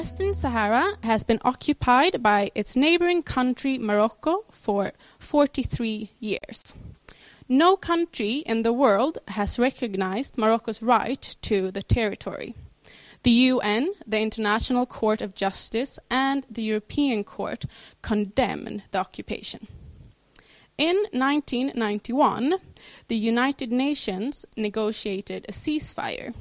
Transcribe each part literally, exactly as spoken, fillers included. Western Sahara has been occupied by its neighboring country, Morocco, for forty-three years. No country in the world has recognized Morocco's right to the territory. The U N, the International Court of Justice, and the European Court condemned the occupation. In nineteen ninety-one, the United Nations negotiated a ceasefire.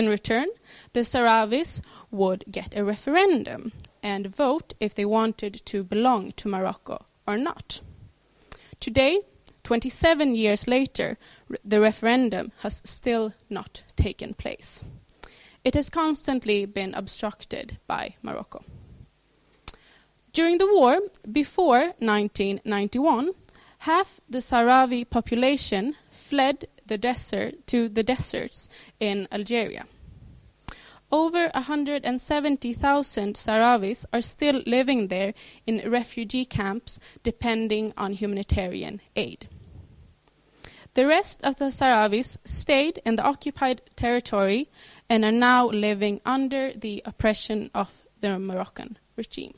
In return, the Sahrawis would get a referendum and vote if they wanted to belong to Morocco or not. Today, twenty-seven years later, the referendum has still not taken place. It has constantly been obstructed by Morocco. During the war, before nineteen ninety-one, half the Sahrawi population fled the desert to the deserts in Algeria. Over one hundred seventy thousand Sahrawis are still living there in refugee camps depending on humanitarian aid. The rest of the Sahrawis stayed in the occupied territory and are now living under the oppression of the Moroccan regime.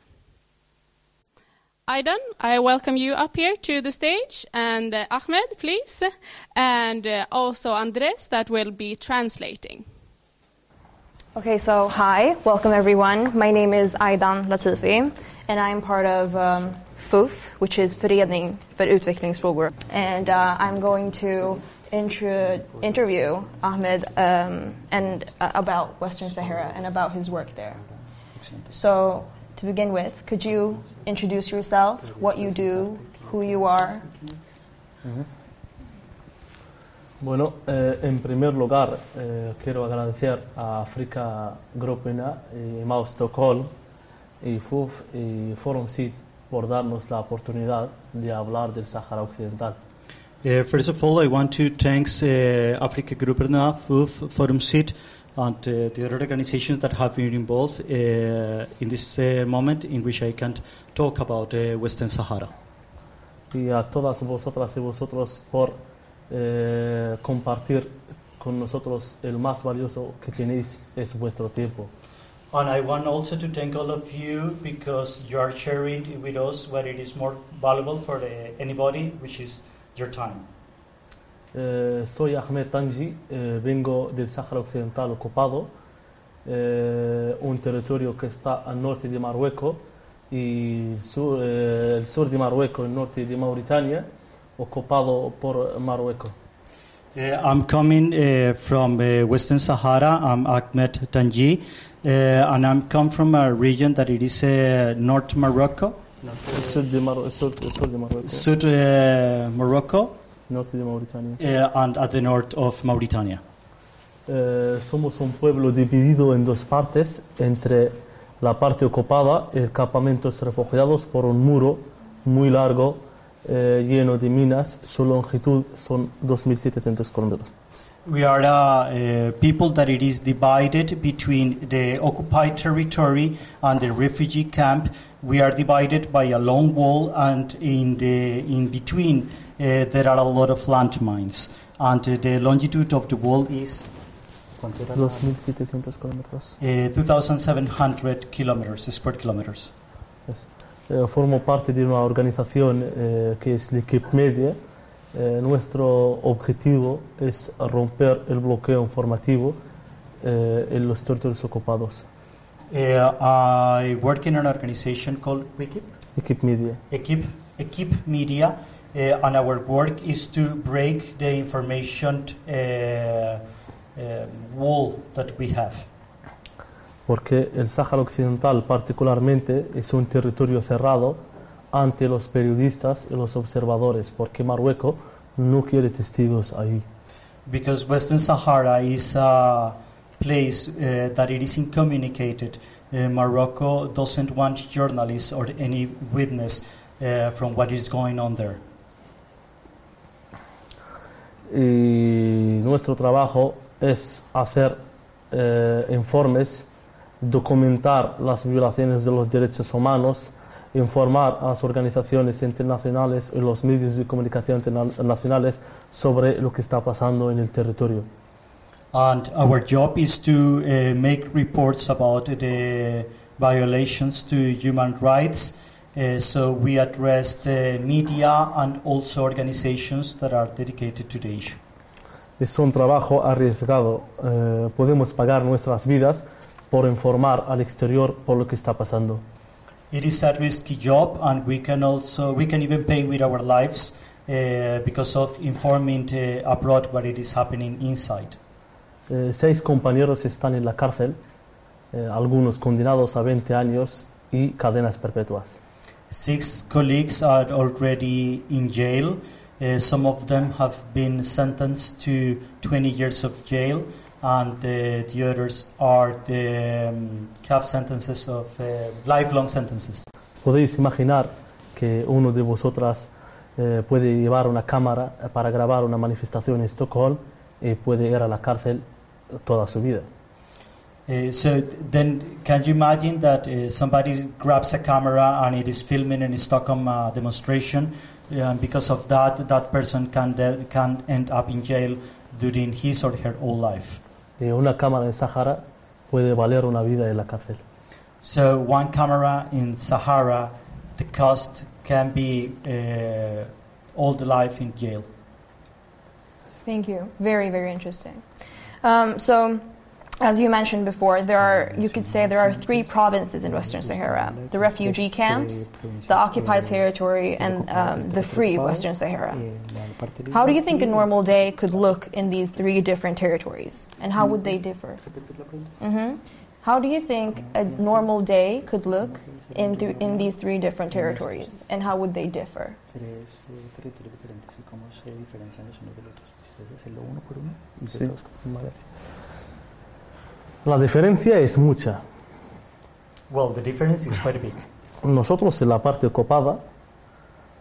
Aydan, I welcome you up here to the stage, and uh, Ahmed, please, and uh, also Andres, that will be translating. Okay, so hi, welcome everyone. My name is Aydan Latifi, and I'm part of um, F U F, which is Förening för Utvecklingsfrågor, and uh, I'm going to intro- interview Ahmed um, and uh, about Western Sahara and about his work there. So, to begin with, could you introduce yourself, what you do, who you are? Uh-huh. Bueno, eh, en primer lugar, eh, quiero agradecer a Afrikagrupperna, y Maustokol, y F U F y Forum Sit por darnos la oportunidad de hablar del Sahara Occidental. Uh, first of all, I want to thank uh, Afrikagrupperna, F U F, Forum Sit, and uh, the other organizations that have been involved uh, in this uh, moment in which I can talk about uh, Western Sahara. Y a todas vosotras y vosotros por eh, compartir con nosotros el más valioso que tenéis es vuestro tiempo. And I want also to thank all of you because you are sharing with us what it is more valuable for the, anybody, which is your time. Eh, soy Ahmed Ettanji, eh, vengo del Sahara Occidental ocupado, eh, un territorio que está al norte de Marruecos y sur, eh, el sur de Marruecos, el norte de Mauritania, ocupado por Marruecos. Uh, I'm coming uh, from uh, Western Sahara. I'm Ahmed Ettanji, uh, and I'm come from a region that it is uh, North Morocco. Sur de Marruecos. Sur de Marruecos. Sur uh, Morocco. Norte de Mauritania. Uh, and at the north of Mauritania. Uh, somos un pueblo dividido en dos partes, entre la parte ocupada y campamentos refugiados por un muro muy largo uh, lleno de minas. Su longitud son two thousand seven hundred kilometers. We are a uh, people that it is divided between the occupied territory and the refugee camp. We are divided by a long wall, and in the in between uh, there are a lot of landmines. And uh, the longitude of the wall is uh, two thousand seven hundred kilometers, square kilometers. Yes. Uh, formo parte de una organización uh, que es la Equipe Media. Eh, nuestro objetivo es romper el bloqueo informativo eh, en los territorios ocupados. Uh, I work in an organization called Equipe? Equipe Media. Equipe, Equipe Media, uh, and our work is to break the information uh, uh, wall that we have. Porque el Sahara Occidental particularmente es un territorio cerrado ante los periodistas y los observadores, porque Marruecos no quiere testigos ahí. Because Western Sahara is a place uh, that it is incommunicated. Uh, Morocco doesn't want journalists or any witness uh, from what is going on there. Y nuestro trabajo es hacer uh, informes, documentar las violaciones de los derechos humanos, informar a las organizaciones internacionales y los medios de comunicación internacionales sobre lo que está pasando en el territorio. And our job is to uh, make reports about the violations to human rights. Uh, so we addressed the media and also organizations that are dedicated to the issue. Es un trabajo arriesgado. Uh, podemos pagar nuestras vidas por informar al exterior por lo que está pasando. It is a risky job, and we can also we can even pay with our lives uh, because of informing uh, abroad what it is happening inside. Uh, seis compañeros están en la cárcel, uh, algunos condenados a veinte años y cadenas perpetuas. Six colleagues are already in jail. Uh, some of them have been sentenced to twenty years of jail, and the, the others are the um, have sentences of uh, lifelong sentences. Podéis imaginar que uno de vosotras eh, puede llevar una cámara para grabar una manifestación en Estocolmo y puede ir a la cárcel toda su vida. Uh, so then, can you imagine that uh, somebody grabs a camera and it is filming in Stockholm uh, demonstration, uh, and because of that, that person can de- can end up in jail during his or her whole life. Y una cámara en Sahara puede valer una vida en la cárcel. So one camera in Sahara, the cost can be uh, all the life in jail. Thank you. Very, very interesting. Um, so. As you mentioned before, there are, you could say there are three provinces in Western Sahara, the refugee camps, the occupied territory, and um, the free Western Sahara. How do you think a normal day could look in these three different territories, and how would they differ? Mm-hmm. How do you think a normal day could look in, th- in these three different territories, and how would they differ? Sí. La diferencia es mucha. Well, the difference is quite big. Nosotros en la parte ocupada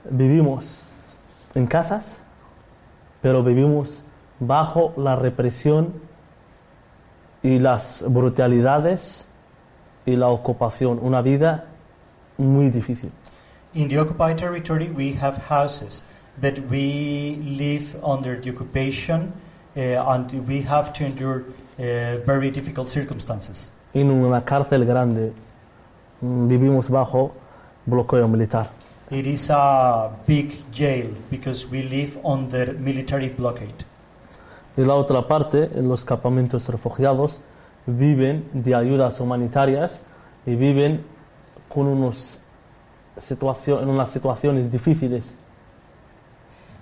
vivimos en casas, pero vivimos bajo la represión y las brutalidades y la ocupación. Una vida muy difícil. In the occupied territory we have houses, but we live under the occupation uh, and we have to endure Uh, very difficult circumstances. En una cárcel grande vivimos bajo bloqueo militar. It is a big jail because we live under military blockade. De la otra parte, en los campamentos refugiados viven de ayudas humanitarias y viven con unos situaci- en unas situaciones difíciles.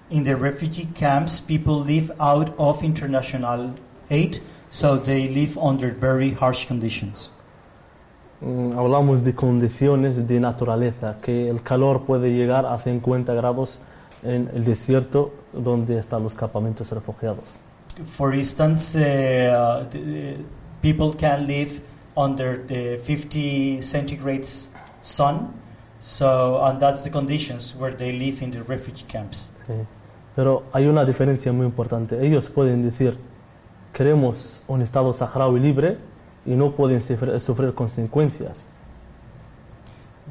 In the refugee camps, people live out of international aid. So they live under very harsh conditions. Mm, hablamos de condiciones de naturaleza, que el calor puede llegar a cincuenta grados en el desierto donde están los campamentos refugiados. For instance, uh, the, people can live under the fifty centigrade sun, so and that's the conditions where they live in the refugee camps. Sí. Pero hay una diferencia muy importante. Ellos pueden decir: queremos un Estado saharaui libre, y no pueden sufrir, sufrir consecuencias.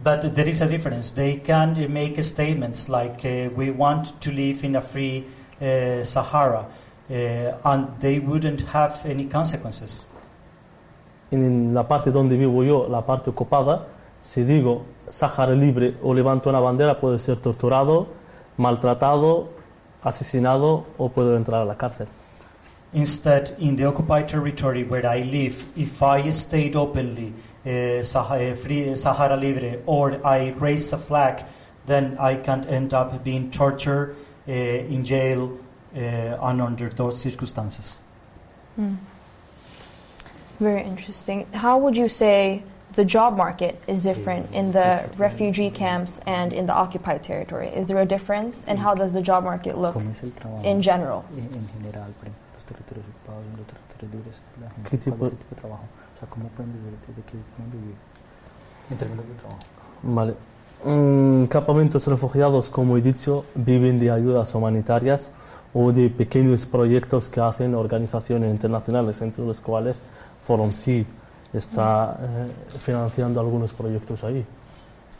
But there is a difference. They can make statements like uh, we want to live in a free uh, Sahara, uh, and they wouldn't have any consequences. En la parte donde vivo yo, la parte ocupada, si digo Sahara libre o levanto una bandera, puedo ser torturado, maltratado, asesinado o puedo entrar a la cárcel. Instead, in the occupied territory where I live, if I state openly uh, Sah- free, Sahara Libre, or I raise a flag, then I can end up being tortured, uh, in jail, uh, and under those circumstances. Mm. Very interesting. How would you say the job market is different in the refugee camps and in the occupied territory? Is there a difference, and how does the job market look in general? ¿Qué tipo de trabajo? O sea, ¿cómo pueden vivir? ¿De qué pueden vivir? En términos de trabajo. Vale. Mm, campamentos refugiados, como he dicho, viven de ayudas humanitarias o de pequeños proyectos que hacen organizaciones internacionales, entre las cuales Forum Sit está eh, financiando algunos proyectos ahí.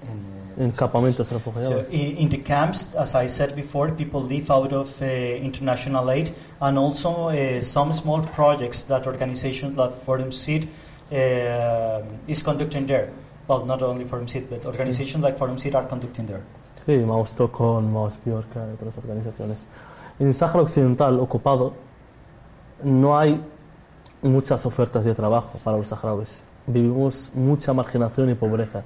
In, uh, in campamentos refugiados. So in, in the camps, as I said before, people live out of uh, international aid, and also uh, some small projects that organizations like Forum Sit uh, is conducting there. well, not only Forum Sit, but organizations mm. like Forum Sit are conducting there. Sí, Maustokol, Maustbiorca, otras organizaciones. En Sáhara Occidental ocupado no hay muchas ofertas de trabajo para los saharauis. Vivimos mucha marginación y pobreza.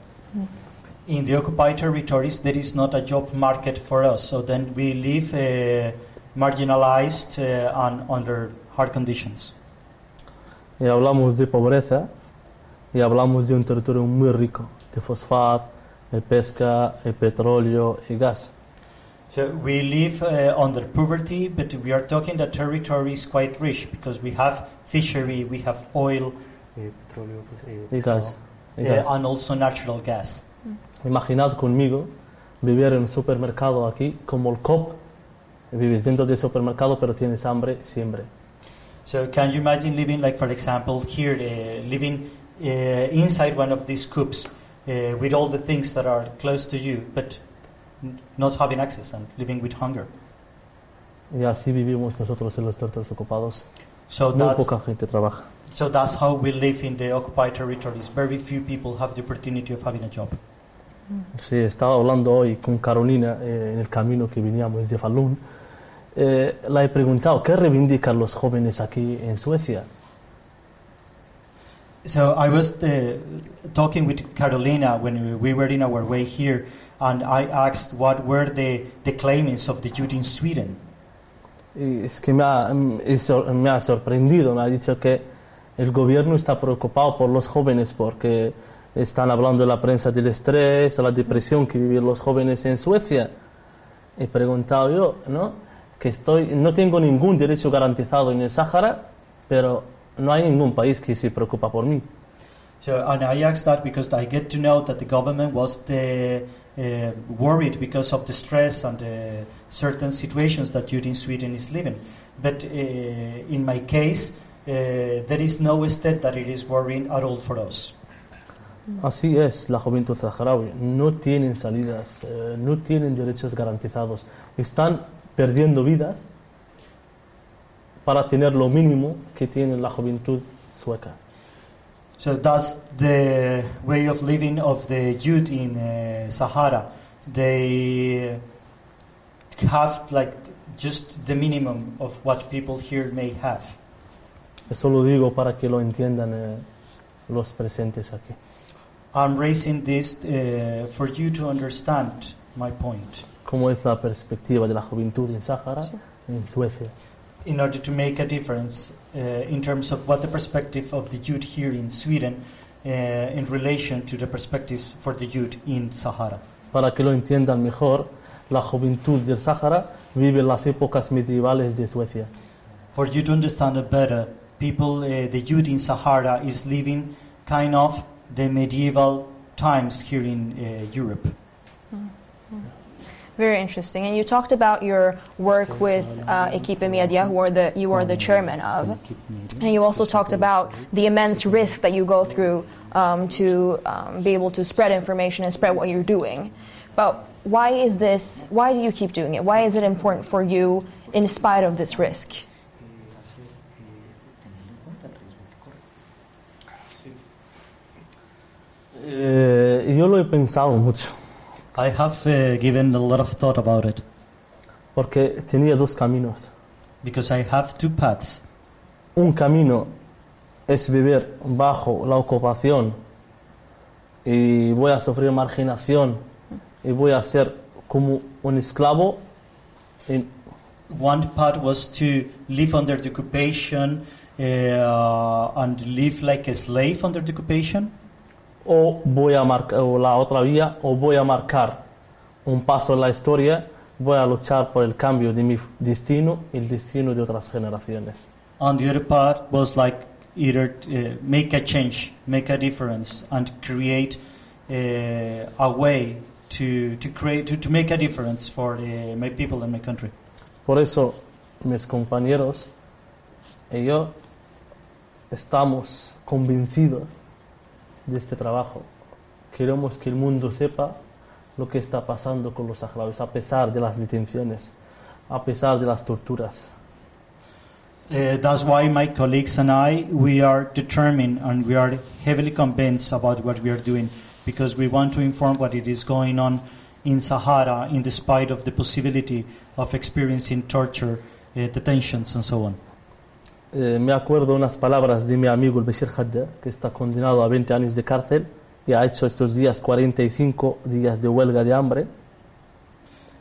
In the occupied territories, there is not a job market for us, so then we live uh, marginalized uh, and under hard conditions. Y hablamos de pobreza y hablamos de un territorio muy rico, de fosfato, de pesca, de petróleo y gas. So we live uh, under poverty, but we are talking that territory is quite rich because we have fishery, we have oil, y gas, y gas. Uh, and also natural gas. Imaginad conmigo vivir en un supermercado aquí como el COP. Vives dentro del supermercado pero tienes hambre siempre. So can you imagine living, like for example here, uh, living uh, inside one of these coops uh, with all the things that are close to you, but not having access and living with hunger. Y así vivimos nosotros en los territorios ocupados. So Muy poca gente trabaja. So that's how we live in the occupied territories. Very few people have the opportunity of having a job. Sí, estaba hablando hoy con Carolina eh, en el camino que veníamos de Falun. Eh, la he preguntado, ¿qué reivindican los jóvenes aquí en Suecia? So I was uh, talking with Carolina when we were in our way here, and I asked what were the, the claimants of the Jews in Sweden. Y es que me ha, me ha sorprendido, me ha dicho que el gobierno está preocupado por los jóvenes porque están hablando en la prensa del estrés, la depresión que viven los jóvenes en Suecia. He preguntado yo, ¿no? Que estoy, no tengo ningún derecho garantizado en el Sahara, pero no hay ningún país que se preocupa por mí. So, and I asked that because I get to know that the government was the, uh, worried because of the stress and the certain situations that youth in Sweden is living. But uh, in my case, uh, there is no state that it is worrying at all for us. Así es, la juventud saharaui no tienen salidas, eh, no tienen derechos garantizados, están perdiendo vidas para tener lo mínimo que tiene la juventud sueca. So that's the way of living of the youth in uh, Sahara. They have like just the minimum of what people here may have. Eso lo digo para que lo entiendan eh, los presentes aquí. I'm raising this uh, for you to understand my point. ¿Cómo es la perspectiva de la juventud en Sahara, sí. en Suecia? In order to make a difference uh, in terms of what the perspective of the youth here in Sweden uh, in relation to the perspectives for the youth in Sahara. Para que lo entiendan mejor, la juventud del Sahara vive las épocas medievales de Suecia. For you to understand it better, people, uh, the youth in Sahara is living kind of the medieval times here in uh, Europe. Very interesting. And you talked about your work with uh, Equipe Media, who are the, you are the chairman of. And you also talked about the immense risk that you go through um, to um, be able to spread information and spread what you're doing. But why is this, why do you keep doing it? Why is it important for you in spite of this risk? Eh, yo lo he pensado mucho. I have uh, given a lot of thought about it. Porque tenía dos caminos. Because I have two paths. Un camino es vivir bajo la ocupación y voy a sufrir marginación y voy a ser como un esclavo. One path was to live under the occupation uh, and live like a slave under the occupation. O voy a marcar, o la otra vía, o voy a marcar un paso en la historia, voy a luchar por el cambio de mi destino y el destino de otras generaciones. On the other part was like either uh, make a change, make a difference, and create uh, a way to to create to, to make a difference for uh, my people and my country. Por eso mis compañeros y yo estamos convencidos de este trabajo. Queremos que el mundo sepa lo que está pasando con los saharauis, a pesar de las detenciones, a pesar de las torturas. Uh, that's why my colleagues and I, we are determined and we are heavily convinced about what we are doing. because we want to inform what it is going on in Sahara in despite of the possibility of experiencing torture, eh, detentions and so on. Eh, me acuerdo unas palabras de mi amigo el Besir Khadda, que está condenado a veinte años de cárcel y ha hecho estos días cuarenta y cinco días de huelga de hambre.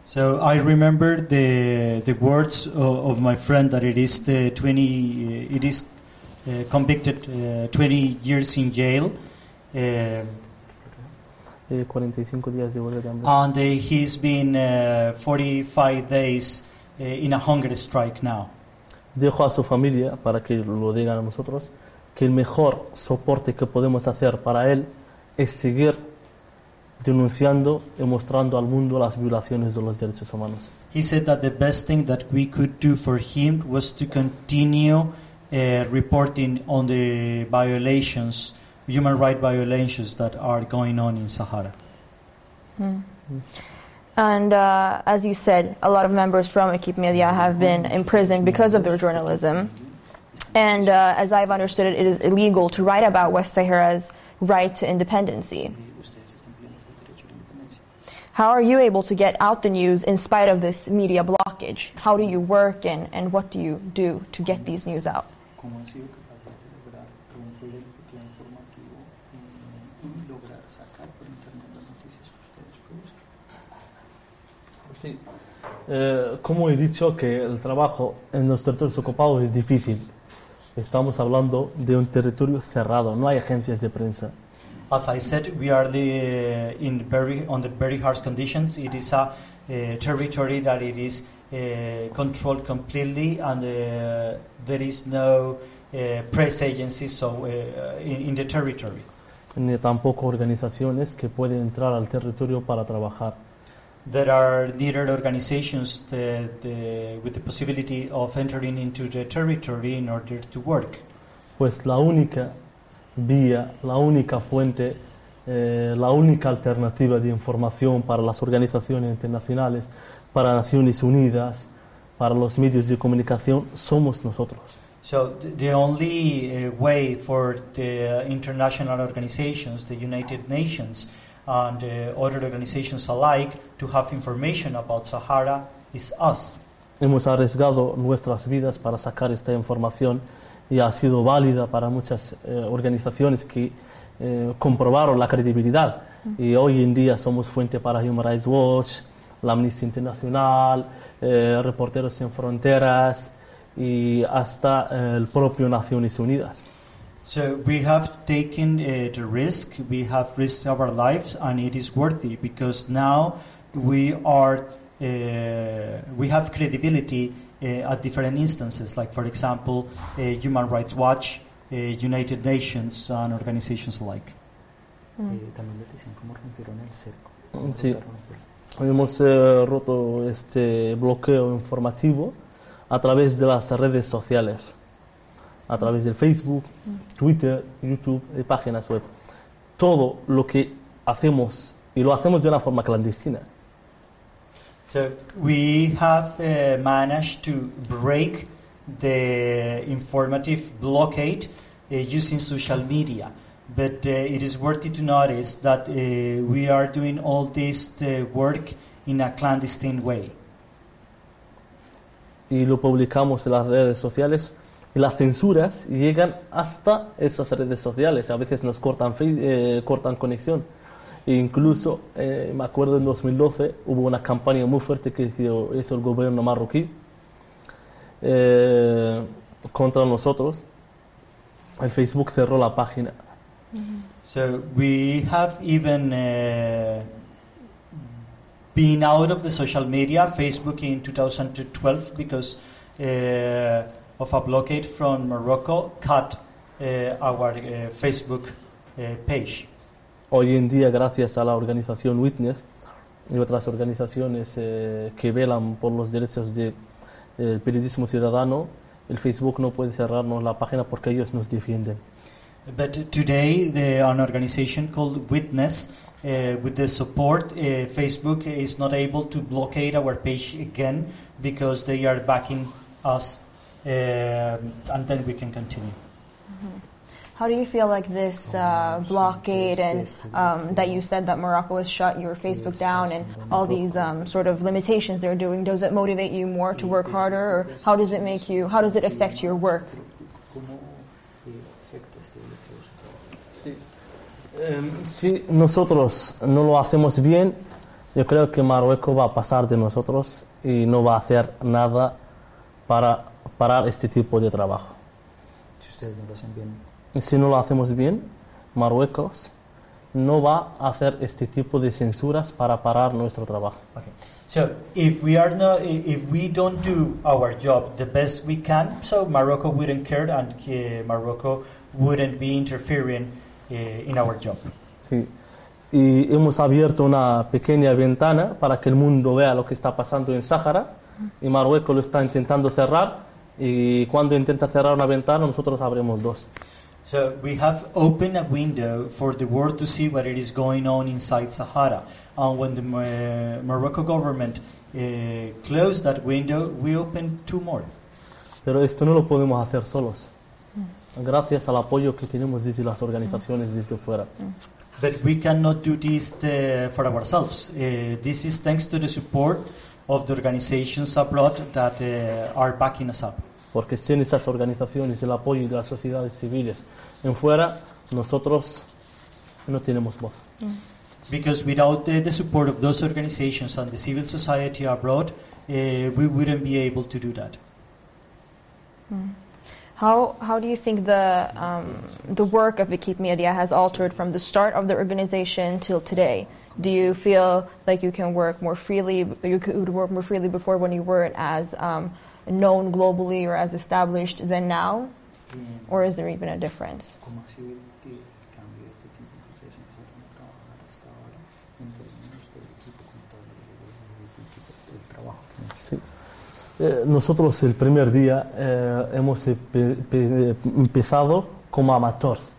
So I remember the the words of, of my friend that it is the twenty uh, it is uh, convicted uh, twenty years in jail. Uh, cuarenta y cinco días de huelga de hambre. And uh, he's been uh, forty-five days uh, in a hunger strike now. Dejo a su familia para que lo digan a nosotros que el mejor soporte que podemos hacer para él es seguir denunciando y mostrando al mundo las violaciones de los derechos humanos. He said that the best thing that we could do for him was to continue uh, reporting on the violations, human rights violations that are going on in Sahara. Mm. Mm. And uh, as you said, a lot of members from Equipe Media have been imprisoned because of their journalism. And uh, as I've understood it, it is illegal to write about West Sahara's right to independence. How are you able to get out the news in spite of this media blockage? How do you work and, and what do you do to get these news out? Sí. Eh, como he dicho que el trabajo en los territorios ocupados es difícil. Estamos hablando de un territorio cerrado, no hay agencias de prensa. As I said, we are the, uh, in very, on the very harsh conditions. It is a uh, territory that it is uh, controlled completely, and uh, there is no uh, press agency so, uh, in, in the territory. Ni tampoco organizaciones que pueden entrar al territorio para trabajar. There are neither organizations that, uh, with the possibility of entering into the territory in order to work. Pues la única vía, la única fuente, eh, la única alternativa de información para las organizaciones internacionales, para Naciones Unidas, para los medios de comunicación, somos nosotros. So the only uh, way for the international organizations, the United Nations and uh, other organizations alike, to have information about Sahara is us. Hemos arriesgado nuestras vidas para sacar esta información. Y ha sido válida para muchas eh, organizaciones que eh, comprobaron la credibilidad. Y hoy en día somos fuente para Human Rights Watch, la Amnistía Internacional, eh, Reporteros sin Fronteras y hasta eh, el propio Naciones Unidas. So we have taken uh, the risk, we have risked our lives, and it is worthy because now we are uh, we have credibility at different instances, like, for example, uh, Human Rights Watch, uh, United Nations, and organizations alike. Mm. Sí. Hemos eh, roto este bloqueo informativo a través de las redes sociales, a través del Facebook, Twitter, YouTube y páginas web. Todo lo que hacemos, y lo hacemos de una forma clandestina. So we have uh, managed to break the informative blockade uh, using social media, but uh, it is worthy to notice that uh, we are doing all this uh, work in a clandestine way. Y lo publicamos en las redes sociales, y las censuras llegan hasta esas redes sociales. A veces nos cortan, eh, cortan conexión. E incluso, eh, me acuerdo en dos mil doce, hubo una campaña muy fuerte que hizo, hizo el gobierno marroquí eh, contra nosotros. El Facebook cerró la página. Mm-hmm. So we have even uh, been out of the social media, Facebook, in two thousand twelve because uh, of a blockade from Morocco cut uh, our uh, Facebook uh, page. Hoy en día, gracias a la organización Witness y otras organizaciones eh, que velan por los derechos del eh, periodismo ciudadano, el Facebook no puede cerrarnos la página porque ellos nos defienden. But today, the, an organization called Witness, uh, with the support, uh, Facebook is not able to blockade our page again because they are backing us, uh, and then we can continue. Mm-hmm. How do you feel like this uh, blockade and um, that you said that Morocco has shut your Facebook down and all these um, sort of limitations they're doing, does it motivate you more to work harder, or how does it make you, how does it affect your work? Si nosotros no lo hacemos bien, yo creo que Marruecos va a pasar de nosotros y no va a hacer nada para parar este tipo de trabajo. Si ustedes no lo hacen bien. Si no lo hacemos bien, Marruecos no va a hacer este tipo de censuras para parar nuestro trabajo. Okay. So if we are not, if we don't do our job the best we can, so Morocco wouldn't care and uh, Morocco wouldn't be interfering uh, in our job. Sí. Y hemos abierto una pequeña ventana para que el mundo vea lo que está pasando en Sahara, y Marruecos lo está intentando cerrar, y cuando intenta cerrar una ventana nosotros abrimos dos. So we have opened a window for the world to see what it is going on inside Sahara, and when the uh, Morocco government uh, closed that window, we opened two more. Pero esto no lo podemos hacer solos, gracias al apoyo que tenemos desde las organizaciones desde fuera. But we cannot do this uh, for ourselves. Uh, this is thanks to the support of the organizations abroad that uh, are backing us up. Porque sin esas organizaciones, el apoyo de las sociedades civiles en fuera, nosotros no tenemos voz. Mm. Because without the, the support of those organizations and the civil society abroad, uh, we wouldn't be able to do that. Mm. How how do you think the um, the work of Equipe Media has altered from the start of the organization till today? Do you feel like you can work more freely? You could work more freely before when you weren't as um, known globally or as established than now, or is there even a difference? Sí. Nosotros el primer día eh, hemos empezado como amateurs.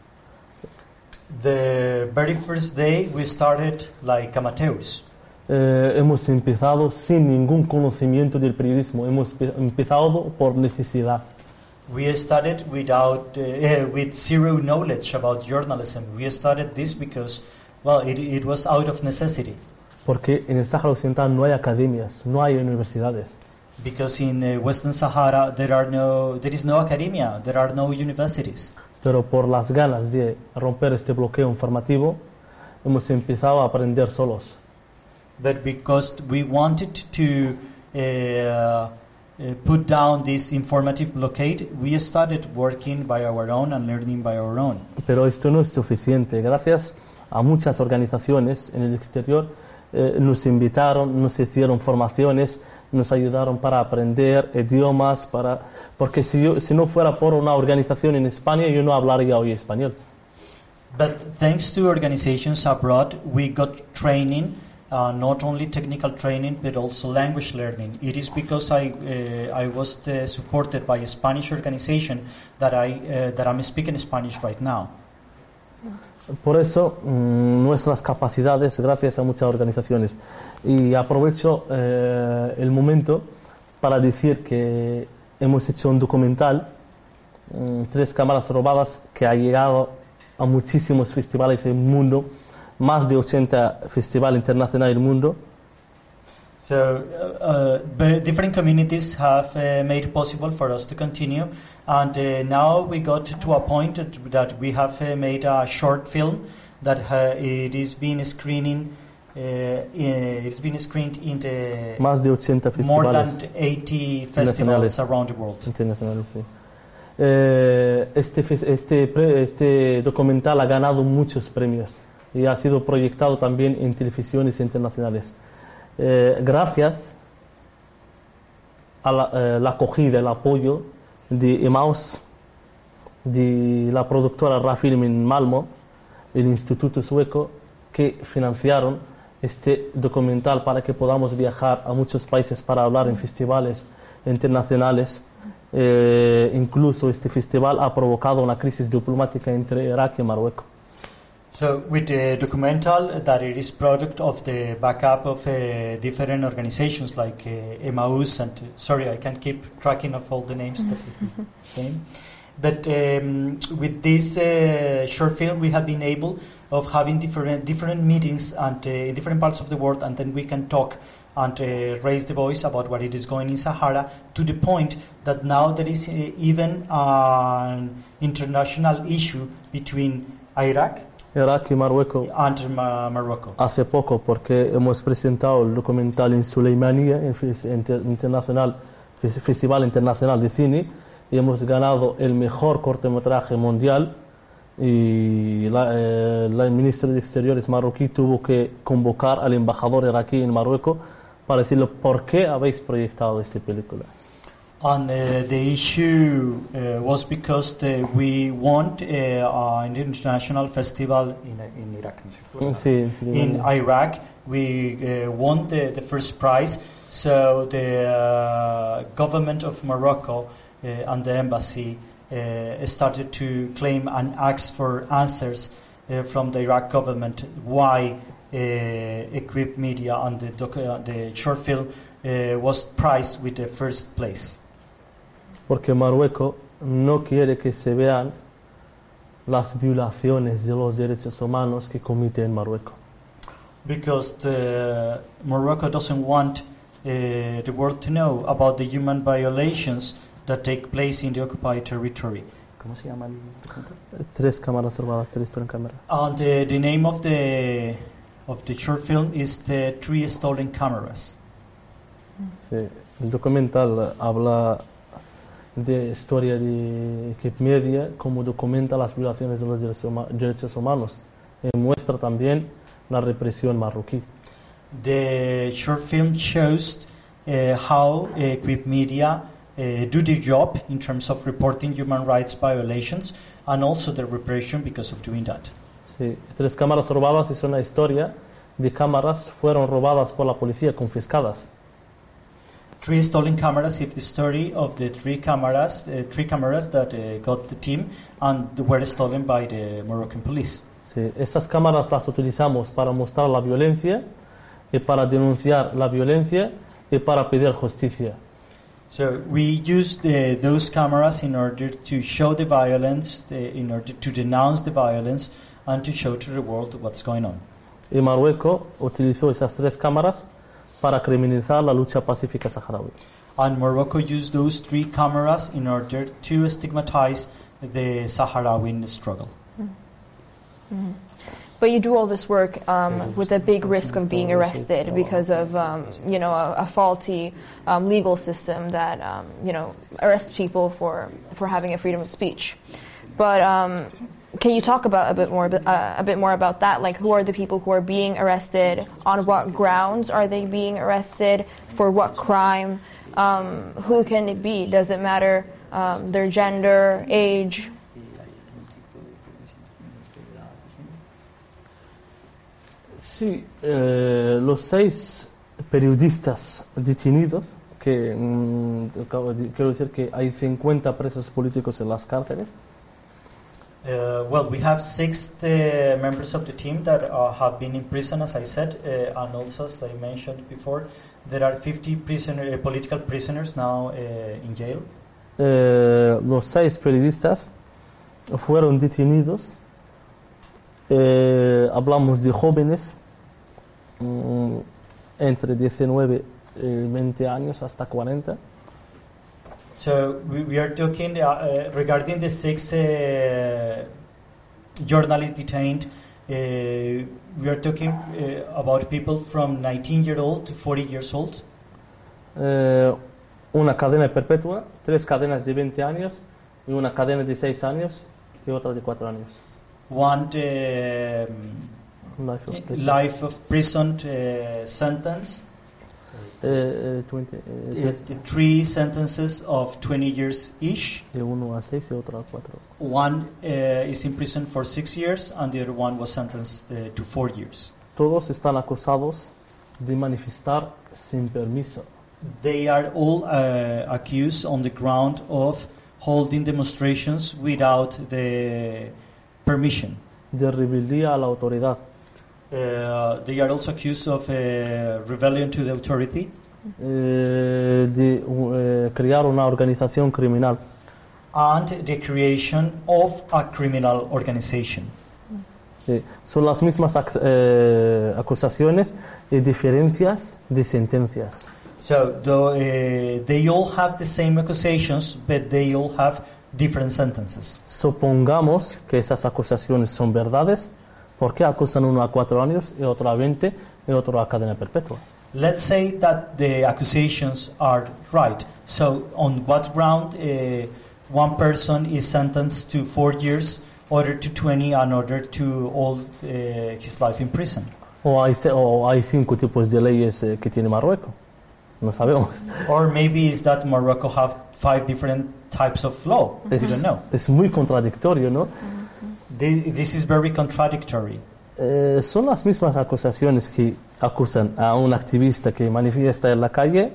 The very first day we started like amateurs. Eh, hemos empezado sin ningún conocimiento del periodismo. Hemos empezado por necesidad. We started without uh, with zero knowledge about journalism. We started this because, well, it, it was out of necessity. Porque en el Sahara Occidental no hay academias, no hay universidades. Because in uh, Western Sahara there are no, there is no academia, there are no universities. Pero por las ganas de romper este bloqueo informativo, hemos empezado a aprender solos. But because we wanted to uh, uh, put down this informative blockade, we started working by our own and learning by our own. Pero esto no es suficiente. Gracias a muchas organizaciones en el exterior eh, nos invitaron, nos hicieron formaciones, nos ayudaron para aprender idiomas, para porque si yo, si no fuera por una organización en España, yo no hablaría hoy español. But thanks to organizations abroad, we got training, uh, not only technical training, but also language learning. It is because I uh, I was uh, supported by a Spanish organization that I uh, that I'm speaking Spanish right now. Por eso mm, nuestras capacidades, gracias a muchas organizaciones. Y aprovecho eh, el momento para decir que hemos hecho un documental, mm, Tres cámaras robadas, que ha llegado a muchísimos festivales del mundo, más de ochenta festivales internacionales del mundo. So, uh, uh, different communities have uh, made it possible for us to continue, and uh, now we got to a point that we have uh, made a short film that uh, it is being screening, uh, it's been screened in the más de ochenta more than eighty festivals around the world. Internacionales, sí. eh, este, este, este documental ha ganado muchos premios y ha sido proyectado también en televisiones internacionales. Eh, gracias a la, eh, la acogida, el apoyo de Emaus, de la productora Rafilmin Malmo, el Instituto Sueco, que financiaron este documental para que podamos viajar a muchos países para hablar en festivales internacionales. Eh, incluso este festival ha provocado una crisis diplomática entre Irak y Marruecos. So with the documental that it is product of the backup of uh, different organizations like uh, Emaus and, sorry, I can't keep tracking of all the names that you name. that um, with this uh, short film we have been able of having different different meetings and uh, in different parts of the world, and then we can talk and uh, raise the voice about what it is going in Sahara, to the point that now there is uh, even an international issue between Iraq, Iraq y Marruecos. And Ma Marruecos. Hace poco, porque hemos presentado el documental en Suleimania, en inter internacional, Festival Internacional de Cine, y hemos ganado el mejor cortometraje mundial, y la, eh, la ministra de Exteriores marroquí tuvo que convocar al embajador iraquí en Marruecos para decirle por qué habéis proyectado esta película. And uh, the issue uh, was because the, we won uh, an international festival in, in Iraq. Sí, sí, in Iraq, we uh, won the, the first prize. So the uh, government of Morocco uh, and the embassy uh, started to claim and ask for answers uh, from the Iraq government why uh, Equipe Media and the, docu- uh, the short film uh, was prized with the first place. Porque Marruecos no quiere que se vean las violaciones de los derechos humanos que comete en Marruecos. Because the Morocco doesn't want uh, the world to know about the human violations that take place in the occupied territory. ¿Cómo se llama el documental? Tres cámaras robadas, tres stolen cameras. And the, the name of the of the short film is the Three Stolen Cameras. Sí, el documental habla de historia de Equipe Media, como documenta las violaciones de los derechos humanos, y muestra también la represión marroquí. The short film shows uh, how Equipe Media uh, do the job in terms of reporting human rights violations and also the repression because of doing that. Sí, tres cámaras robadas es una historia de cámaras fueron robadas por la policía, confiscadas. Three stolen cameras is the story of the three cameras, uh, three cameras that uh, got the team and were stolen by the Moroccan police. Sí, estas cámaras las utilizamos para mostrar la violencia, y para denunciar la violencia y para pedir justicia. So we use the, those cameras in order to show the violence, the, in order to denounce the violence and to show to the world what's going on. Y Marruecos utilizó esas tres cámaras para criminalizar la lucha pacífica saharaui. And Morocco used those three cameras in order to stigmatize the Sahrawi struggle. Mm. Mm-hmm. But you do all this work um, with a big risk of being arrested because of um, you know a, a faulty um, legal system that um, you know arrests people for for having a freedom of speech. But um, can you talk about a bit more uh, a bit more about that? Like, who are the people who are being arrested? On what grounds are they being arrested? For what crime? Um, who can it be? Does it matter um, their gender, age? Sí, eh, los seis periodistas detenidos, que mm, quiero decir que hay cincuenta presos políticos en las cárceles. Uh, well, we have six uh, members of the team that uh, have been in prison, as I said, uh, and also, as I mentioned before, there are fifty prisoner, uh, political prisoners now uh, in jail. Eh, los seis periodistas fueron detenidos. Eh, hablamos de jóvenes mm, entre diecinueve y eh, veinte años hasta cuarenta. So we, we are talking uh, uh, regarding the six uh, journalists detained. Uh, we are talking uh, about people from nineteen years old to forty years old. Eh, una cadena perpetua, tres cadenas de veinte años, y una cadena de seis años y otra de cuatro años. One uh, life of prison, life of prison uh, sentence. Uh, twenty, uh, uh, three sentences of twenty years each. One uh, is in prison for six years, and the other one was sentenced uh, to four years. Todos están acusados de manifestar sin permiso. They are all uh, accused on the ground of holding demonstrations without the permission. De rebeldía a la autoridad. Uh, they are also accused of uh, rebellion to the authority. Uh, de uh, crear una organización criminal. and the creation of a criminal organization. Eh, son las mismas ac eh, acusaciones y diferencias de sentencias. So though, eh, they all have the same accusations, but they all have different sentences. Supongamos que esas acusaciones son verdades. ¿Por qué acusan uno a cuatro años y otro a veinte y otro a cadena perpetua? Let's say that the accusations are right. So on what ground eh, one person is sentenced to four years, ordered to twenty, and ordered to all uh, his life in prison? O hay, o hay cinco tipos de leyes eh, que tiene Marruecos. No sabemos. Or maybe is that Morocco have five different types of law. Es, we don't know. Es muy contradictorio, ¿no? This, this is very contradictory. Eh, son las mismas acusaciones que acusan a un activista que manifiesta en la calle,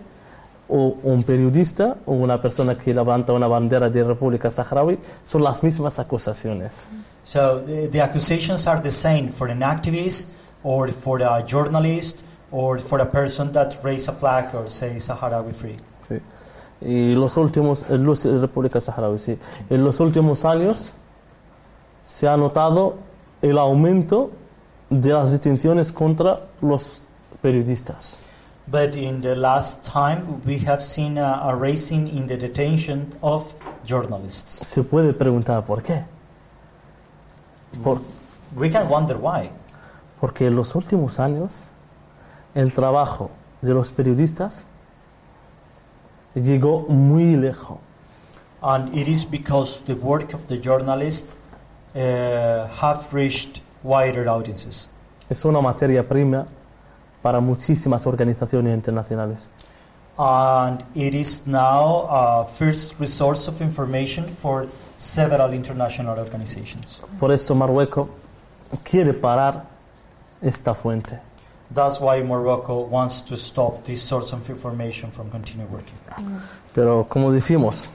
o un periodista, o una persona que levanta una bandera de República Saharaui. Son las mismas acusaciones. So the, the accusations are the same for an activist, or for a journalist, or for a person that raises a flag or says Saharawi free. Sí. Y los últimos, en los, en República Saharaui, sí. En los últimos años se ha notado el aumento de las detenciones contra los periodistas. But in the last time we have seen a, a raising in the detention of journalists. Se puede preguntar por qué. Por, we can wonder why. Porque en los últimos años el trabajo de los periodistas llegó muy lejos. And it is because the work of the journalists uh, have reached wider audiences. Es una materia prima para muchísimas organizaciones internacionales. And it is now a first resource of information for several international organizations. Por eso Marruecos quiere parar esta fuente. That's why Morocco wants to stop this source of information from continue working. Pero como decimos,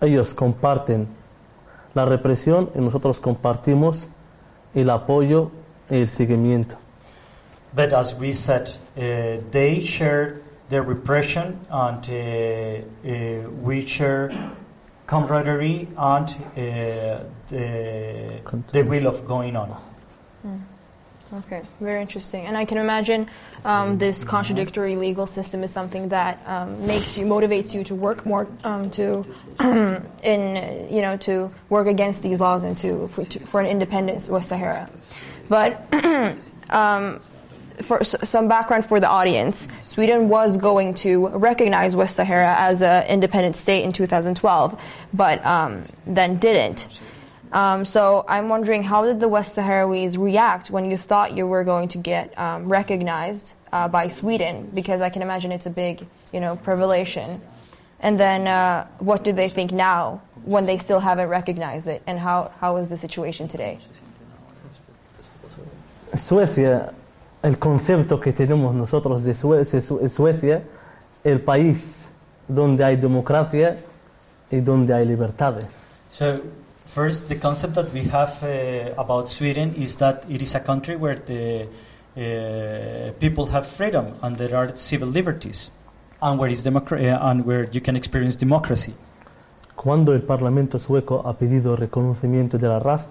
ellos comparten la represión y nosotros compartimos el apoyo y el seguimiento. But as we said, uh, they share their repression and uh, uh, we share camaraderie and uh, the, the will of going on. Mm. Okay, very interesting. And I can imagine um, this contradictory legal system is something that um, makes you, motivates you to work more, um, to, in, you know, to work against these laws and to for, to, for an independence West Sahara. But um, for some background for the audience, Sweden was going to recognize West Sahara as an independent state in two thousand twelve, but um, then didn't. Um, so I'm wondering, how did the West Sahrawis react when you thought you were going to get um, recognized uh, by Sweden? Because I can imagine it's a big, you know, revelation. And then, uh, what do they think now when they still haven't recognized it? And how how is the situation today? Suecia, el concepto que tenemos nosotros de Suecia, el país donde hay democracia y donde hay libertades. So. First, the concept that we have uh, about Sweden is that it is a country where the uh, people have freedom and there are civil liberties, and where is democra- and where you can experience democracy. Cuando el Parlamento sueco ha pedido reconocimiento de la R A S T,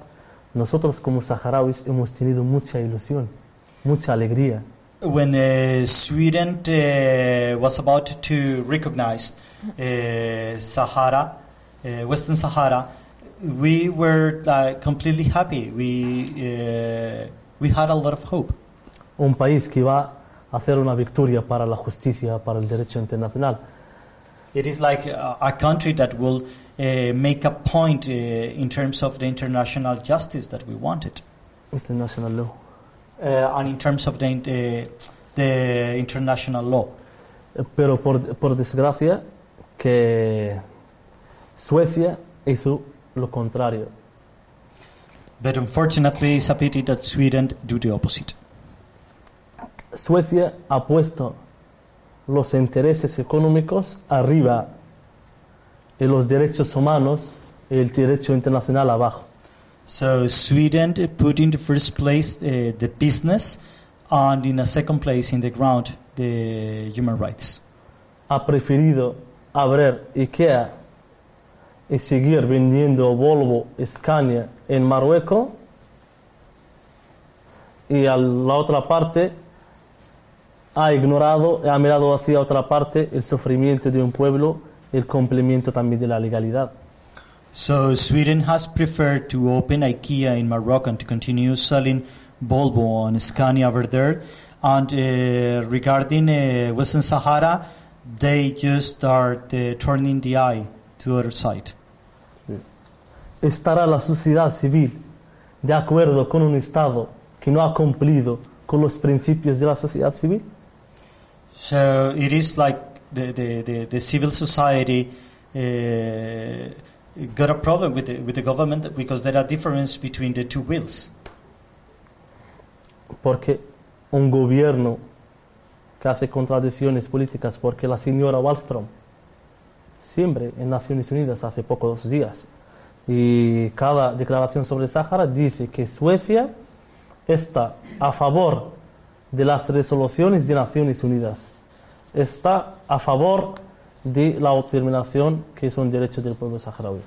nosotros como saharauis hemos tenido mucha ilusión, mucha alegría. When uh, Sweden uh, was about to recognize uh, Sahara, uh, Western Sahara, we were uh, completely happy. We uh, we had a lot of hope. Un país que va a hacer una victoria para la justicia, para el derecho internacional. It is like a, a country that will uh, make a point uh, in terms of the international justice that we wanted. International law. Uh, and in terms of the uh, the international law. Pero por por desgracia que Suecia hizo lo contrario. But unfortunately, it's a pity that Sweden do the opposite. Suecia ha puesto los intereses económicos arriba y los derechos humanos y el derecho internacional abajo. So Sweden put in the first place uh, the business, and in a second place in the ground the human rights. Ha preferido abrir IKEA y seguir vendiendo Volvo Scania en Marruecos, y a la otra parte ha ignorado, ha mirado hacia otra parte el sufrimiento de un pueblo, el cumplimiento también de la legalidad. So Sweden has preferred to open IKEA in Morocco and to continue selling Volvo and Scania over there. And uh, regarding uh, Western Sahara, they just start uh, turning the eye to other side. ¿Estará la sociedad civil de acuerdo con un Estado que no ha cumplido con los principios de la sociedad civil? So it is like the the the, the civil society uh, got a problem with the, with the government because there are differences between the two wills. Porque un gobierno que hace contradicciones políticas, porque la señora Wallström siempre en Naciones Unidas hace pocos días y cada declaración sobre Sahara dice que Suecia está a favor de las resoluciones de Naciones Unidas, está a favor de la autodeterminación que son derechos del pueblo saharaui.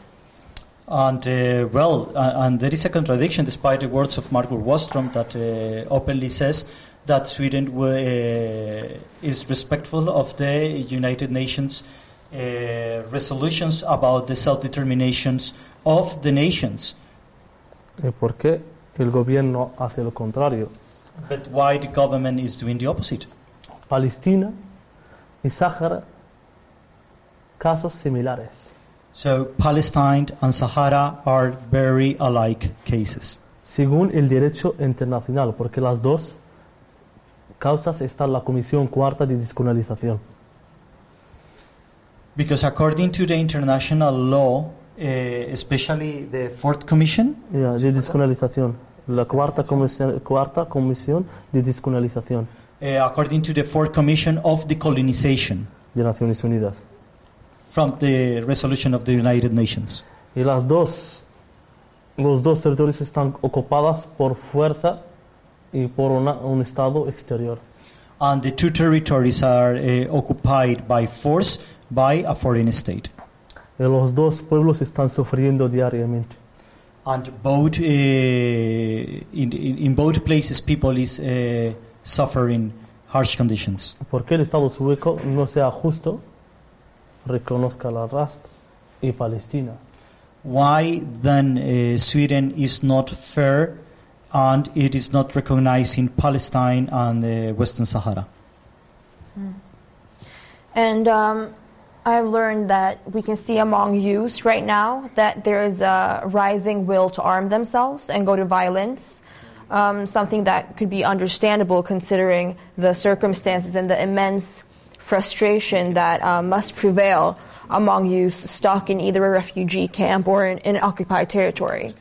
And uh, well, uh, and there is a contradiction, despite the words of Margot Wallström that uh, openly says that Sweden uh, is respectful of the United Nations uh, resolutions about the self-determinations of the nations. ¿Por qué el gobierno hace lo contrario? But why the government is doing the opposite? Palestina y Sahara, casos similares. So Palestine and Sahara are very alike cases. Según el derecho internacional, porque las dos causas están en la Comisión Cuarta de Descolonización. Because according to the international law, uh, especially the Fourth Commission, yeah, de descolonización, la cuarta comisión, cuarta comisión de descolonización. Uh, according to the Fourth Commission of Decolonization, de Naciones Unidas. From the resolution of the United Nations. Y las dos, los dos territorios están ocupadas por fuerza y por una, un estado exterior. And the two territories are uh, occupied by force by a foreign state. Y los dos pueblos están sufriendo diariamente. And both, uh, in, in both places, people is uh, suffering harsh conditions. ¿Por qué el Estado sueco no sea justo? Reconozca la RAST y Palestina. Why then uh, Sweden is not fair and it is not recognizing Palestine and uh, Western Sahara? Mm. And um, I've learned that we can see among youth right now that there is a rising will to arm themselves and go to violence, um, something that could be understandable considering the circumstances and the immense frustration that uh, must prevail among youth stuck in either a refugee camp or in, in occupied territory.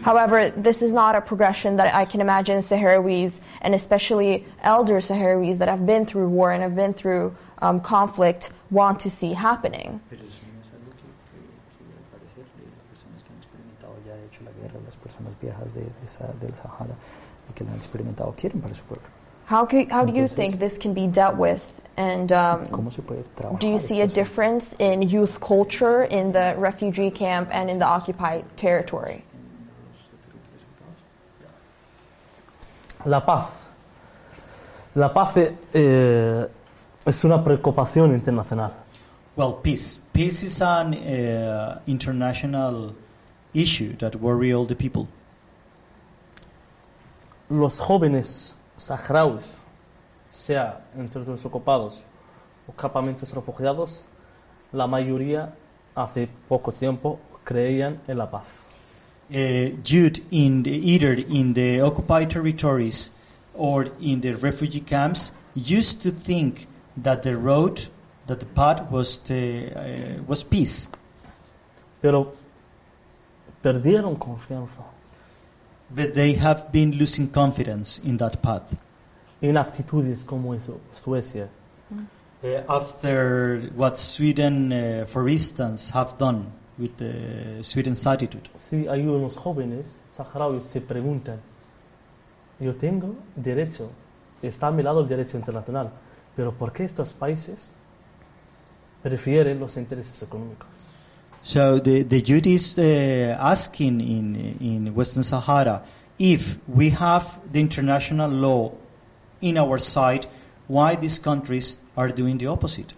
However, this is not a progression that I can imagine Sahrawis, and especially elder Sahrawis that have been through war and have been through um, conflict, want to see happening. How, can, how do you think this can be dealt with? And um, do you see a difference in youth culture in the refugee camp and in the occupied territory? La paz. La paz eh, es una preocupación internacional. Well, peace. Peace is an uh, international issue that worries all the people. Los jóvenes saharauis, sea en territorios ocupados o campamentos refugiados, la mayoría hace poco tiempo creían en la paz. Uh, youth in the, either in the occupied territories or in the refugee camps used to think that the road, that the path was the, uh, was peace. Pero perdieron confianza. But they have been losing confidence in that path. En actitudes como eso, Suecia. Mm. Uh, after what Sweden, uh, for instance, have done with uh, Sweden's attitude. Si hay unos jóvenes saharauis se preguntan, yo tengo derecho, está a mi lado el derecho internacional, pero ¿por qué estos países prefieren los intereses económicos? So the, the judge uh, asking in, in Western Sahara, if we have the international law in our side, why these countries are doing the opposite?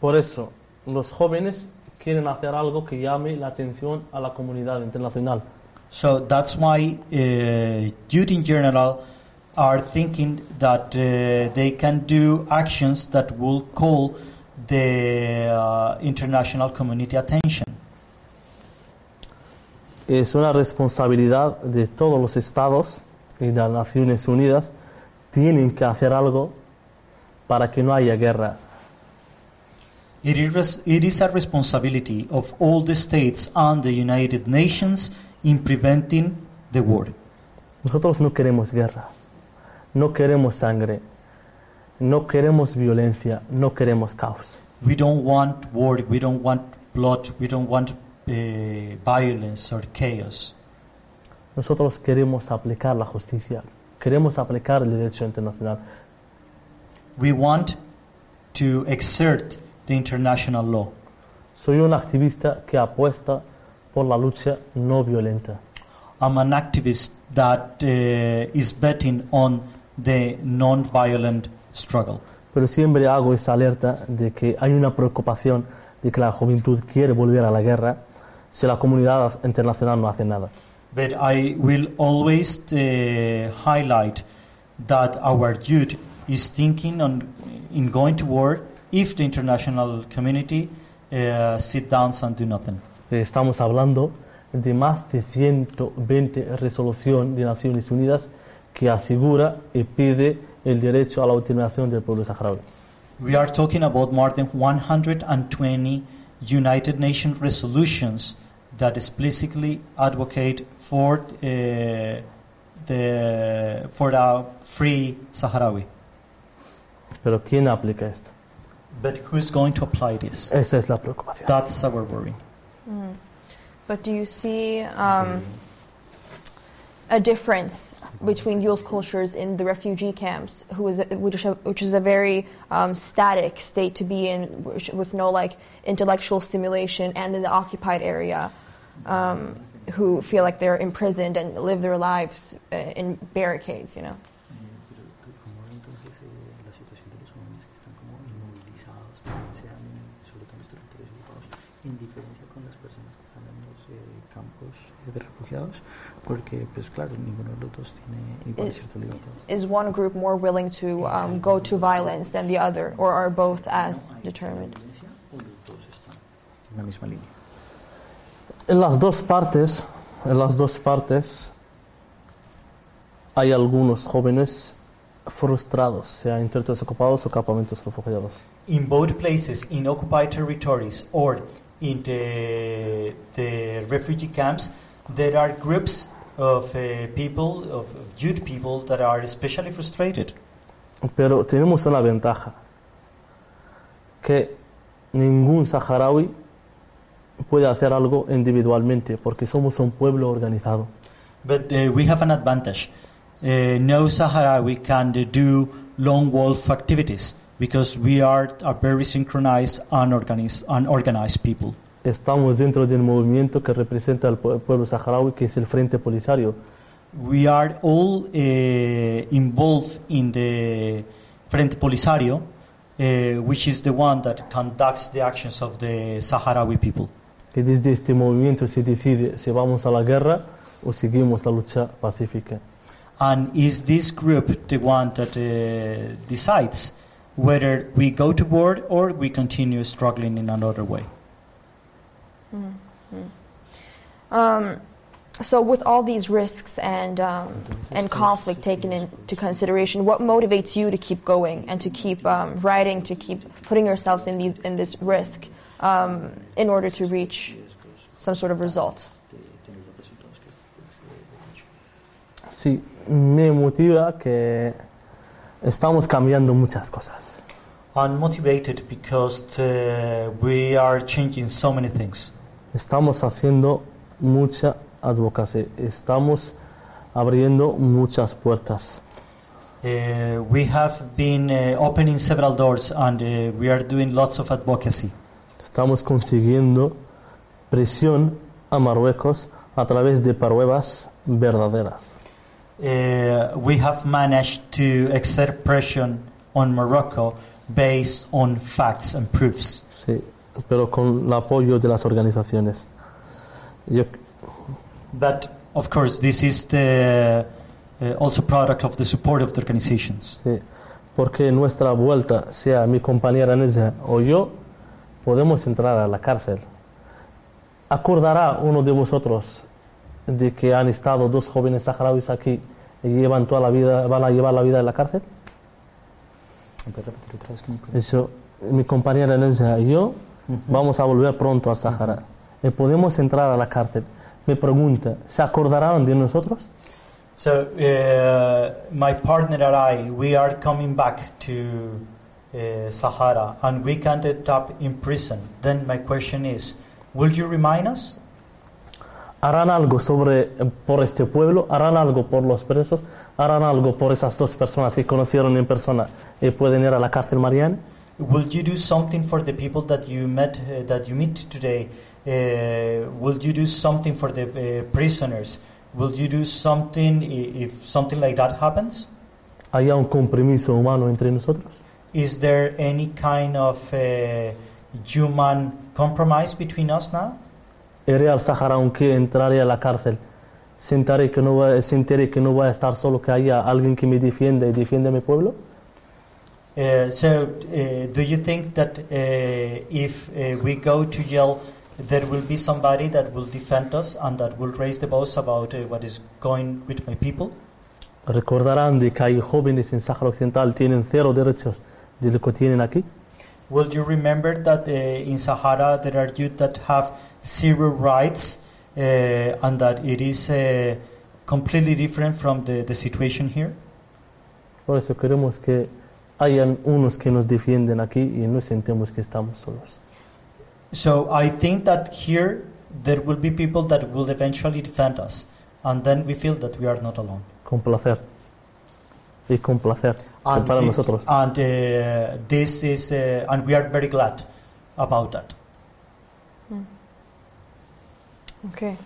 Por eso, los jóvenes quieren hacer algo que llame la atención a la comunidad internacional. So that's why uh, youth in general are thinking that uh, they can do actions that will call the uh, international community attention. Es una responsabilidad de todos los estados y de las Naciones Unidas. Tienen que hacer algo para que no haya guerra. It is, it is a responsibility of all the states and the United Nations in preventing the war. Nosotros no queremos guerra, no queremos sangre, no queremos violencia, no queremos caos. We don't want war, we don't want blood, we don't want Uh, violence or chaos. Nosotros queremos aplicar la justicia. Queremos aplicar el derecho internacional. We want to exert the international law. Soy un activista que apuesta por la lucha no violenta. I'm an activist that uh, is betting on the non-violent struggle. Pero siempre hago esa alerta de que hay una preocupación de que la juventud quiere volver a la guerra si la comunidad internacional no hace nada. But I will always uh, highlight that our youth is thinking on in going to war if the international community uh, sit down and do nothing. Estamos hablando de más de ciento veinte resoluciones de Naciones Unidas que asegura y pide el derecho a la autodeterminación del pueblo saharaui. We are talking about more than one hundred twenty United Nations resolutions that explicitly advocate for uh, the for a free Sahrawi. Pero ¿quién aplica esto? But who's going to apply this? Esa es la preocupación. That's our worry. Mm. But do you see um, a difference between youth cultures in the refugee camps, who is which, which is a very um, static state to be in, which, with no like intellectual stimulation, and in the occupied area, um, who feel like they're imprisoned and live their lives uh, in barricades, you know. Is one group more willing to um, go to violence than the other, or are both as determined? En las dos partes, en las dos partes, hay algunos jóvenes frustrados, sea en territorios ocupados o campamentos refugiados. In both places, in occupied territories or in the, the refugee camps, there are groups of uh, people, of youth people, that are especially frustrated. Pero tenemos una ventaja, que ningún saharaui puede hacer algo individualmente, porque somos un pueblo organizado. But uh, we have an advantage. Uh, no Saharawi can do lone wolf activities, because we are a very synchronized, unorganized, unorganized people. Estamos dentro del movimiento que representa al pueblo saharaui, que es el Frente Polisario. We are all uh, involved in the Frente Polisario, uh, which is the one that conducts the actions of the Sahrawi people. Que desde este movimiento se decide si vamos a la guerra o seguimos la lucha pacífica. And is this group the one that uh, decides whether we go to war or we continue struggling in another way? Mm-hmm. Um, so with all these risks and um, and conflict taken into consideration, what motivates you to keep going and to keep um, writing, to keep putting yourselves in these in this risk um, in order to reach some sort of result? Sí, me motiva que estamos cambiando muchas cosas. I'm motivated because uh, we are changing so many things. Estamos haciendo mucha advocacy. Estamos abriendo muchas puertas. Uh, we have been uh, opening several doors, and uh, we are doing lots of advocacy. estamos consiguiendo presión a Marruecos a través de pruebas verdaderas. Uh, we have managed to exert pressure on Morocco based on facts and proofs. Sí, pero con el apoyo de las organizaciones. Yo... But of course, this is the uh, also product of the support of the organizations. Sí, porque nuestra vuelta, sea mi compañera Nezha o yo, podemos entrar a la cárcel. ¿Acordará uno de vosotros de que han estado dos jóvenes saharauis aquí y llevan toda la vida, van a llevar la vida en la cárcel? Eso, mi compañera Nezha y yo uh-huh. vamos a volver pronto al Sahara. Uh-huh. Y podemos entrar a la cárcel. Me pregunta, ¿se acordarán de nosotros? So, uh, my partner and I, we are coming back to uh, Sahara and we can end up in prison. Then my question is, will you remind us? ¿Harán algo sobre, por este pueblo? ¿Harán algo por los presos? ¿Harán algo por esas dos personas que conocieron en persona y pueden ir a la cárcel mariana? Will you do something for the people that you met uh, that you meet today? Uh, will you do something for the uh, prisoners? Will you do something if something like that happens? ¿Hay un compromiso humano entre nosotros? Is there any kind of uh, human compromise between us now? Iré al Sahara aunque entraré a la cárcel. Sentaré que no va, sentiré que no voy a estar solo, que haya alguien que me defienda y defienda a mi pueblo. Uh, so, uh, do you think that uh, if uh, we go to jail, there will be somebody that will defend us and that will raise the voice about uh, what is going with my people? Recordarán de que hay jóvenes en Sahara Occidental tienen cero derechos de lo que tienen aquí. Will you remember that uh, in Sahara there are youth that have zero rights uh, and that it is uh, completely different from the, the situation here? Por eso queremos que hayan unos que nos defienden aquí y no sentemos que estamos solos. So I think that here there will be people that will eventually defend us and then we feel that we are not alone. Con placer. Y con placer. And, para it, nosotros. and uh, this is, uh, and we are very glad about that. Mm. Okay,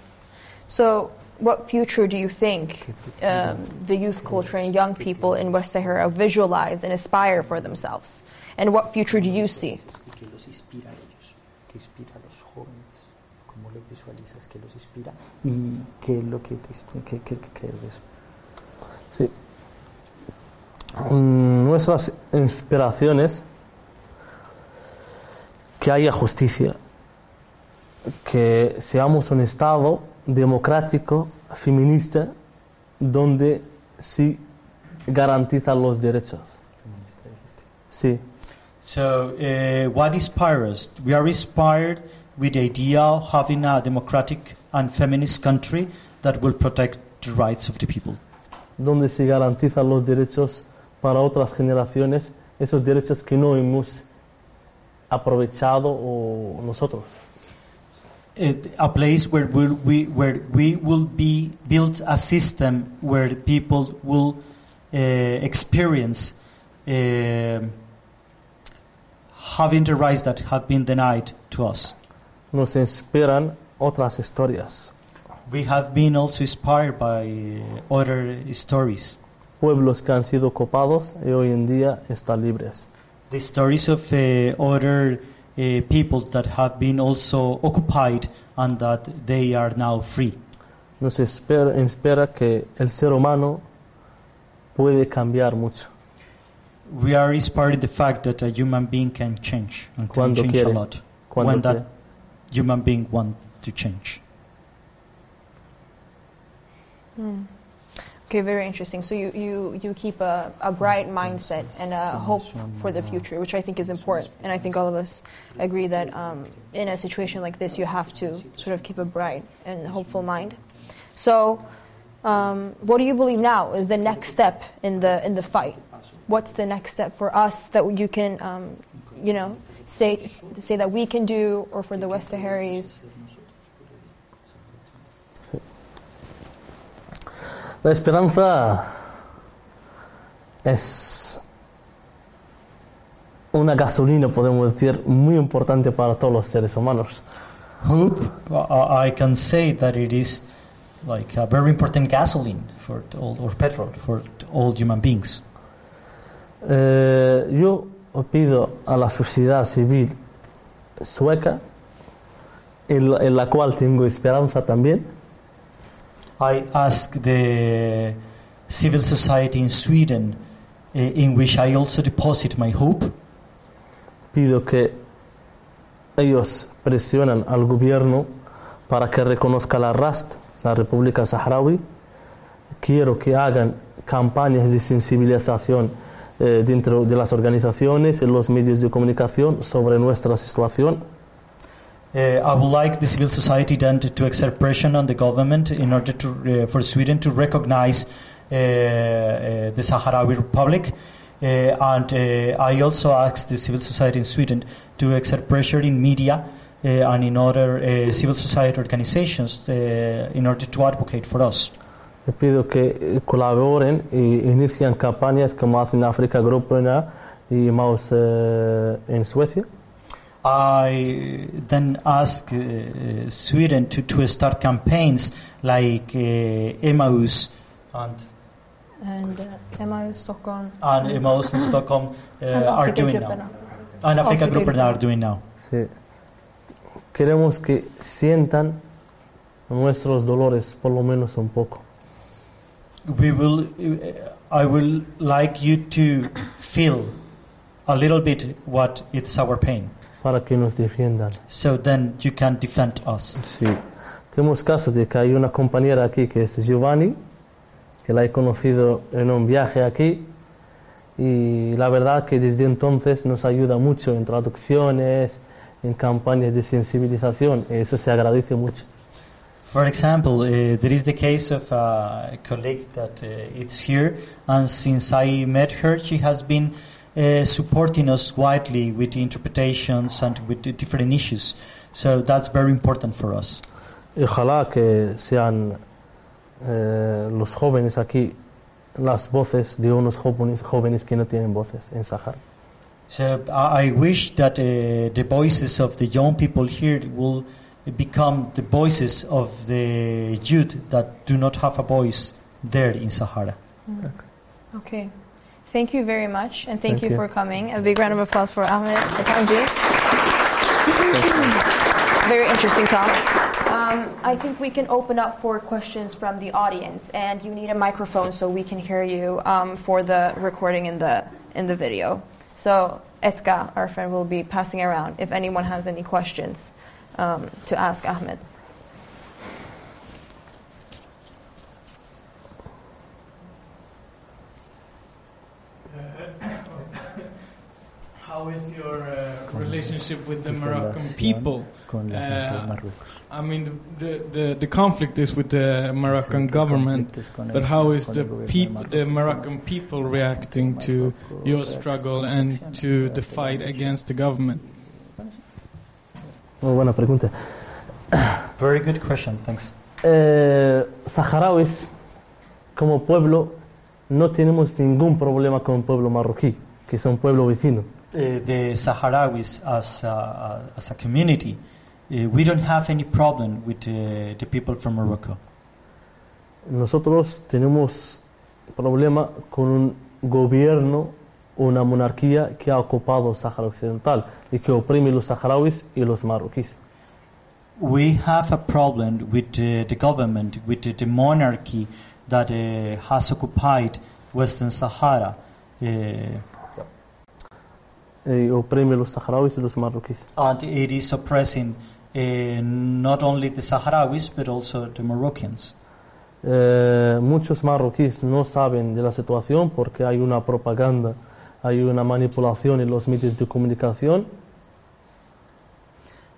so what future do you think um, the youth culture and young people in West Sahara visualize and aspire for themselves? And what future do you see? Sí. Nuestras inspiraciones, que haya justicia, que seamos un Estado democrático, feminista, donde sí garantizan los derechos. Sí. So, uh, what inspires us? We are inspired with the idea of having a democratic and feminist country that will protect the rights of the people. Donde se garantizan los derechos para otras generaciones, esos derechos que no hemos aprovechado o nosotros. It, a place where we'll, we where we will be built a system where people will uh, experience uh, having the rights that have been denied to us. Nos inspiran otras historias. We have been also inspired by uh, other stories. Pueblos que han sido ocupados y hoy en día están libres. The stories of uh, other Uh, people that have been also occupied and that they are now free. Nos espera, espera que el ser humano puede cambiar mucho. We are inspired the fact that a human being can change and can Cuando change quiere. a lot Cuando when quiere. that human being wants to change. Mm. Okay, very interesting. So you, you, you keep a, a bright mindset and a hope for the future, which I think is important. And I think all of us agree that um, in a situation like this, you have to sort of keep a bright and hopeful mind. So um, what do you believe now is the next step in the in the fight? What's the next step for us that you can, um, you know, say say that we can do, or for the West Saharis? La esperanza es una gasolina, podemos decir, muy importante para todos los seres humanos. Hope, uh, I can say that it is like a very important gasoline for all, or petrol for all human beings. Eh, yo pido a la sociedad civil sueca, en la, en la cual tengo esperanza también. I ask the civil society in Sweden, in which I also deposit my hope. Pido que ellos presionan al gobierno para que reconozca la R A S T, la República Saharaui. Quiero que hagan campañas de sensibilización eh, dentro de las organizaciones, en los medios de comunicación sobre nuestra situación. Uh, I would like the civil society then to, to exert pressure on the government in order to, uh, for Sweden to recognize uh, uh, the Sahrawi Republic. Uh, and uh, I also ask the civil society in Sweden to exert pressure in media uh, and in other uh, civil society organizations uh, in order to advocate for us. Le pido que colaboren y inician campañas como hacen Afrikagrupperna y Emaus en Suecia. I then ask uh, Sweden to, to start campaigns like uh, Emaus and and uh, Emaus Stockholm and Emaus in Stockholm uh, are doing now, and Afrikagrupperna are doing now. Sí. Queremos que sientan nuestros dolores por lo menos un poco. We will. Uh, I will like you to feel a little bit what it's our pain. Para que nos defiendan. So then you can defend us. Sí. Tenemos casos de que hay una compañera aquí que es Giovanni, que la he conocido en un viaje aquí, y la verdad que desde entonces nos ayuda mucho en traducciones, en campañas de sensibilización, y eso se agradece mucho. For example, uh, there is the case of a colleague that uh, it's here, and since I met her, she has been Uh, supporting us widely with the interpretations and with the different issues, so that's very important for us. Ojalá que sean eh, los jóvenes aquí las voces de unos jóvenes, jóvenes que no tienen voces en Sahara. So I, I wish that uh, the voices of the young people here will become the voices of the youth that do not have a voice there in Sahara. Mm. Okay. Thank you very much, and thank, thank you, you for coming. A big round of applause for Ahmed Ettanji. Very interesting talk. Um, I think we can open up for questions from the audience, and you need a microphone so we can hear you um, for the recording in the in the video. So Etka, our friend, will be passing around if anyone has any questions um, to ask Ahmed. How is your uh, relationship with the Moroccan people? Uh, I mean, the, the the conflict is with the Moroccan government, but how is the peop- the Moroccan people reacting to your struggle and to the fight against the government? Muy buena pregunta. Very good question, thanks. Eh, Saharauis, como pueblo, no tenemos ningún problema con el pueblo marroquí, que es un pueblo vecino. Uh, the Sahrawis as a, uh, as a community, uh, we don't have any problem with uh, the people from Morocco. Nosotros tenemos problema con un gobierno, una monarquía que ha ocupado Sahara Occidental y que oprime los saharauis y los marroquíes. We have a problem with uh, the government, with uh, the monarchy that uh, has occupied Western Sahara. Uh, Eh, oprime los saharauis y los marroquíes. And it is oppressing eh, not only the Sahrawis but also the Moroccans. Eh, muchos marroquíes no saben de la situación porque hay una propaganda, hay una manipulación en los medios de comunicación.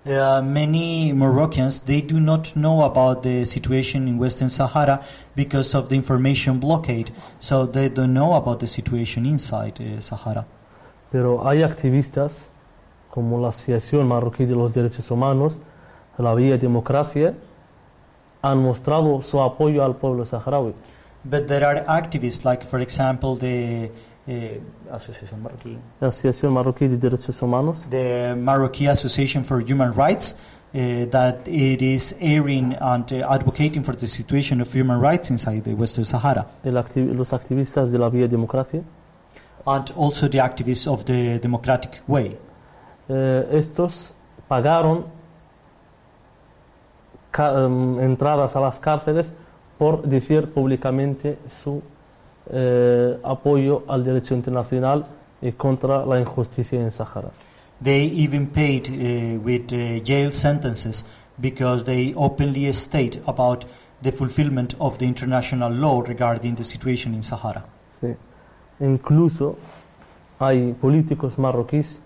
Uh, many Moroccans, they do not know about the situation in Western Sahara because of the information blockade, so they don't know about the situation inside uh, Sahara. Pero hay activistas como la Asociación Marroquí de los Derechos Humanos, la Vía Democracia, han mostrado su apoyo al pueblo saharaui. But there are activists like, for example, the eh, Asociación Marroquí. La Asociación Marroquí de Derechos Humanos. The Marroquí Association for Human Rights, uh, that it is airing and uh, advocating for the situation of human rights inside the Western Sahara. El activ los activistas de la Vía Democracia. And also the activists of the Democratic Way. Eh, estos pagaron um, entradas a las cárceles por decir públicamente su eh, apoyo al derecho internacional y contra la injusticia en Sahara. They even paid uh, with uh, jail sentences because they openly state about the fulfillment of the international law regarding the situation in Sahara. Sí. Incluso hay políticos marroquíes,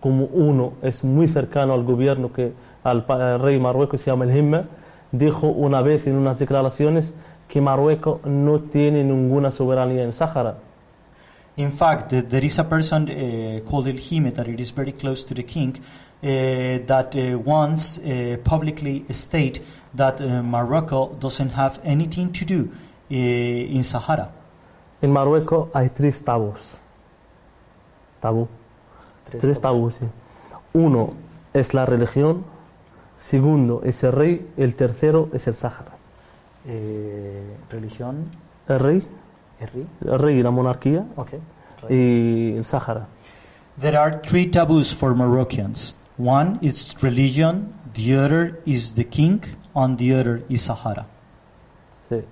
como uno es muy cercano al gobierno, que al, al rey Marruecos, se llama el Himme, dijo una vez en unas declaraciones que Marruecos no tiene ninguna soberanía en Sahara. In fact, there is a person uh, called el Himme that it is very close to the king, uh, that uh, once uh, publicly state that uh, Morocco doesn't have anything to do uh, in Sahara. En Marruecos hay tres tabús. Tabú. Tres, tres tabús. tabús sí. Uno es la religión, segundo es el rey, el tercero es el Sahara. Eh, religión. El rey. El rey. El rey y la monarquía. Okay. Y el Sahara. There are three taboos for Moroccans. One is religion, the other is the king, and the other is Sahara. Sí.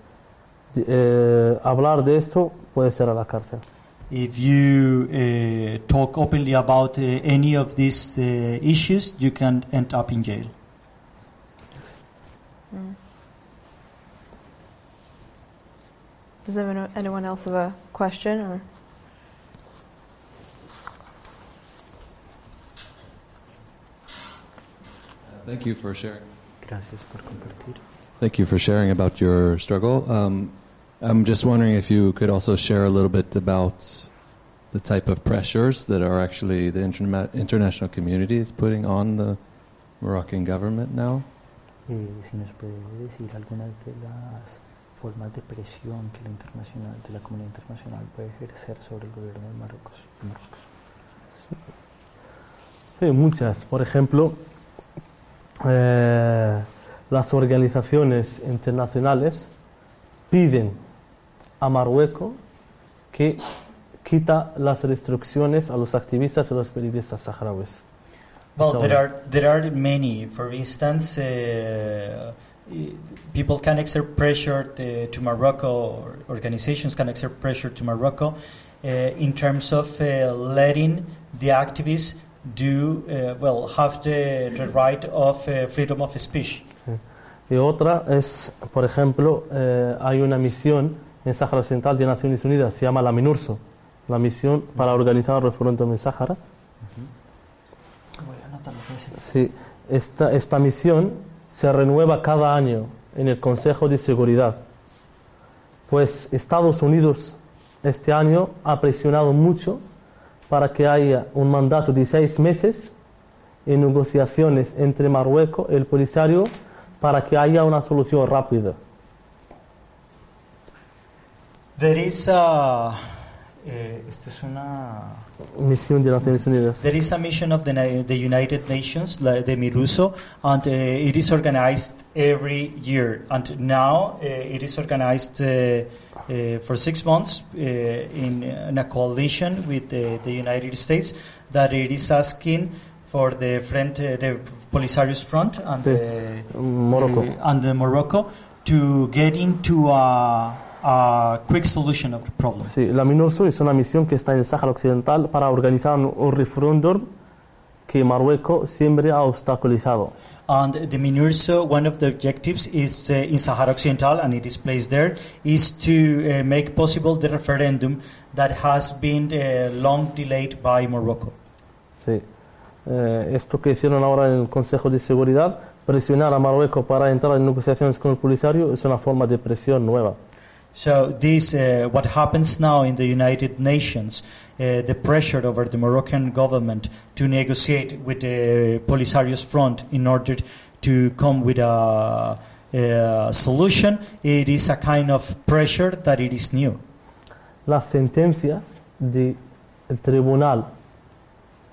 Eh, hablar de esto puede ser a la cárcel. If you uh, talk openly about uh, any of these uh, issues, you can end up in jail. Mm. Does anyone else have a question or? Uh, thank you for sharing. Gracias por compartir. Thank you for sharing about your struggle. Um, I'm just wondering if you could also share a little bit about the type of pressures that are actually the interna international community is putting on the Moroccan government now. Eh, si nos puede decir algunas de las formas de presión que la internacional, de la comunidad internacional puede ejercer sobre el gobierno de Marruecos. Marruecos. Sí, muchas. Por ejemplo, eh, las organizaciones internacionales piden a Marruecos que quita las restricciones a los activistas y los periodistas saharauis. Well, so there are there are many. For instance, uh, people can exert pressure to, to Morocco, or organizations can exert pressure to Morocco uh, in terms of uh, letting the activists do uh, well have the, the right of uh, freedom of speech. Y otra es, por ejemplo, eh, hay una misión en Sáhara Occidental de Naciones Unidas, se llama la MINURSO, la misión para organizar el referéndum en Sáhara. Sí, esta, esta misión se renueva cada año en el Consejo de Seguridad. Pues Estados Unidos este año ha presionado mucho para que haya un mandato de seis meses en negociaciones entre Marruecos y el Polisario, para que haya una solución rápida. There is a, eh, esto es una misión de Naciones Unidas. There is a mission of the, the United Nations, the MINURSO, and uh, it is organized every year. And now uh, it is organized uh, uh, for six months uh, in, in a coalition with the, the United States that it is asking for the Frente, the Polisario's front and sí. the Morocco uh, and the Morocco to get into a, a quick solution of the problem. Sí, la MINURSO es una misión que está en el Sáhara Occidental para organizar un referéndum que Marruecos siempre ha obstaculizado. And the MINURSO, one of the objectives is uh, in Sahara Occidental, and it is placed there, is to uh, make possible the referendum that has been uh, long delayed by Morocco. Sí. Eh, esto que hicieron ahora en el Consejo de Seguridad, presionar a Marruecos para entrar en negociaciones con el Polisario, es una forma de presión nueva. So this, uh, what happens now in the United Nations, uh, the pressure over the Moroccan government to negotiate with the Polisario's front in order to come with a, a solution, it is a kind of pressure that it is new. Las sentencias del Tribunal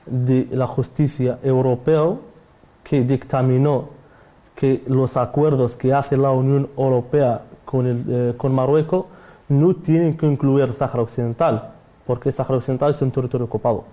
de la Justicia Europeo que dictaminó que los acuerdos que hace la Unión Europea con, el, eh, con Marruecos no tienen que incluir Sahara Occidental, porque Sahara Occidental es un territorio ocupado.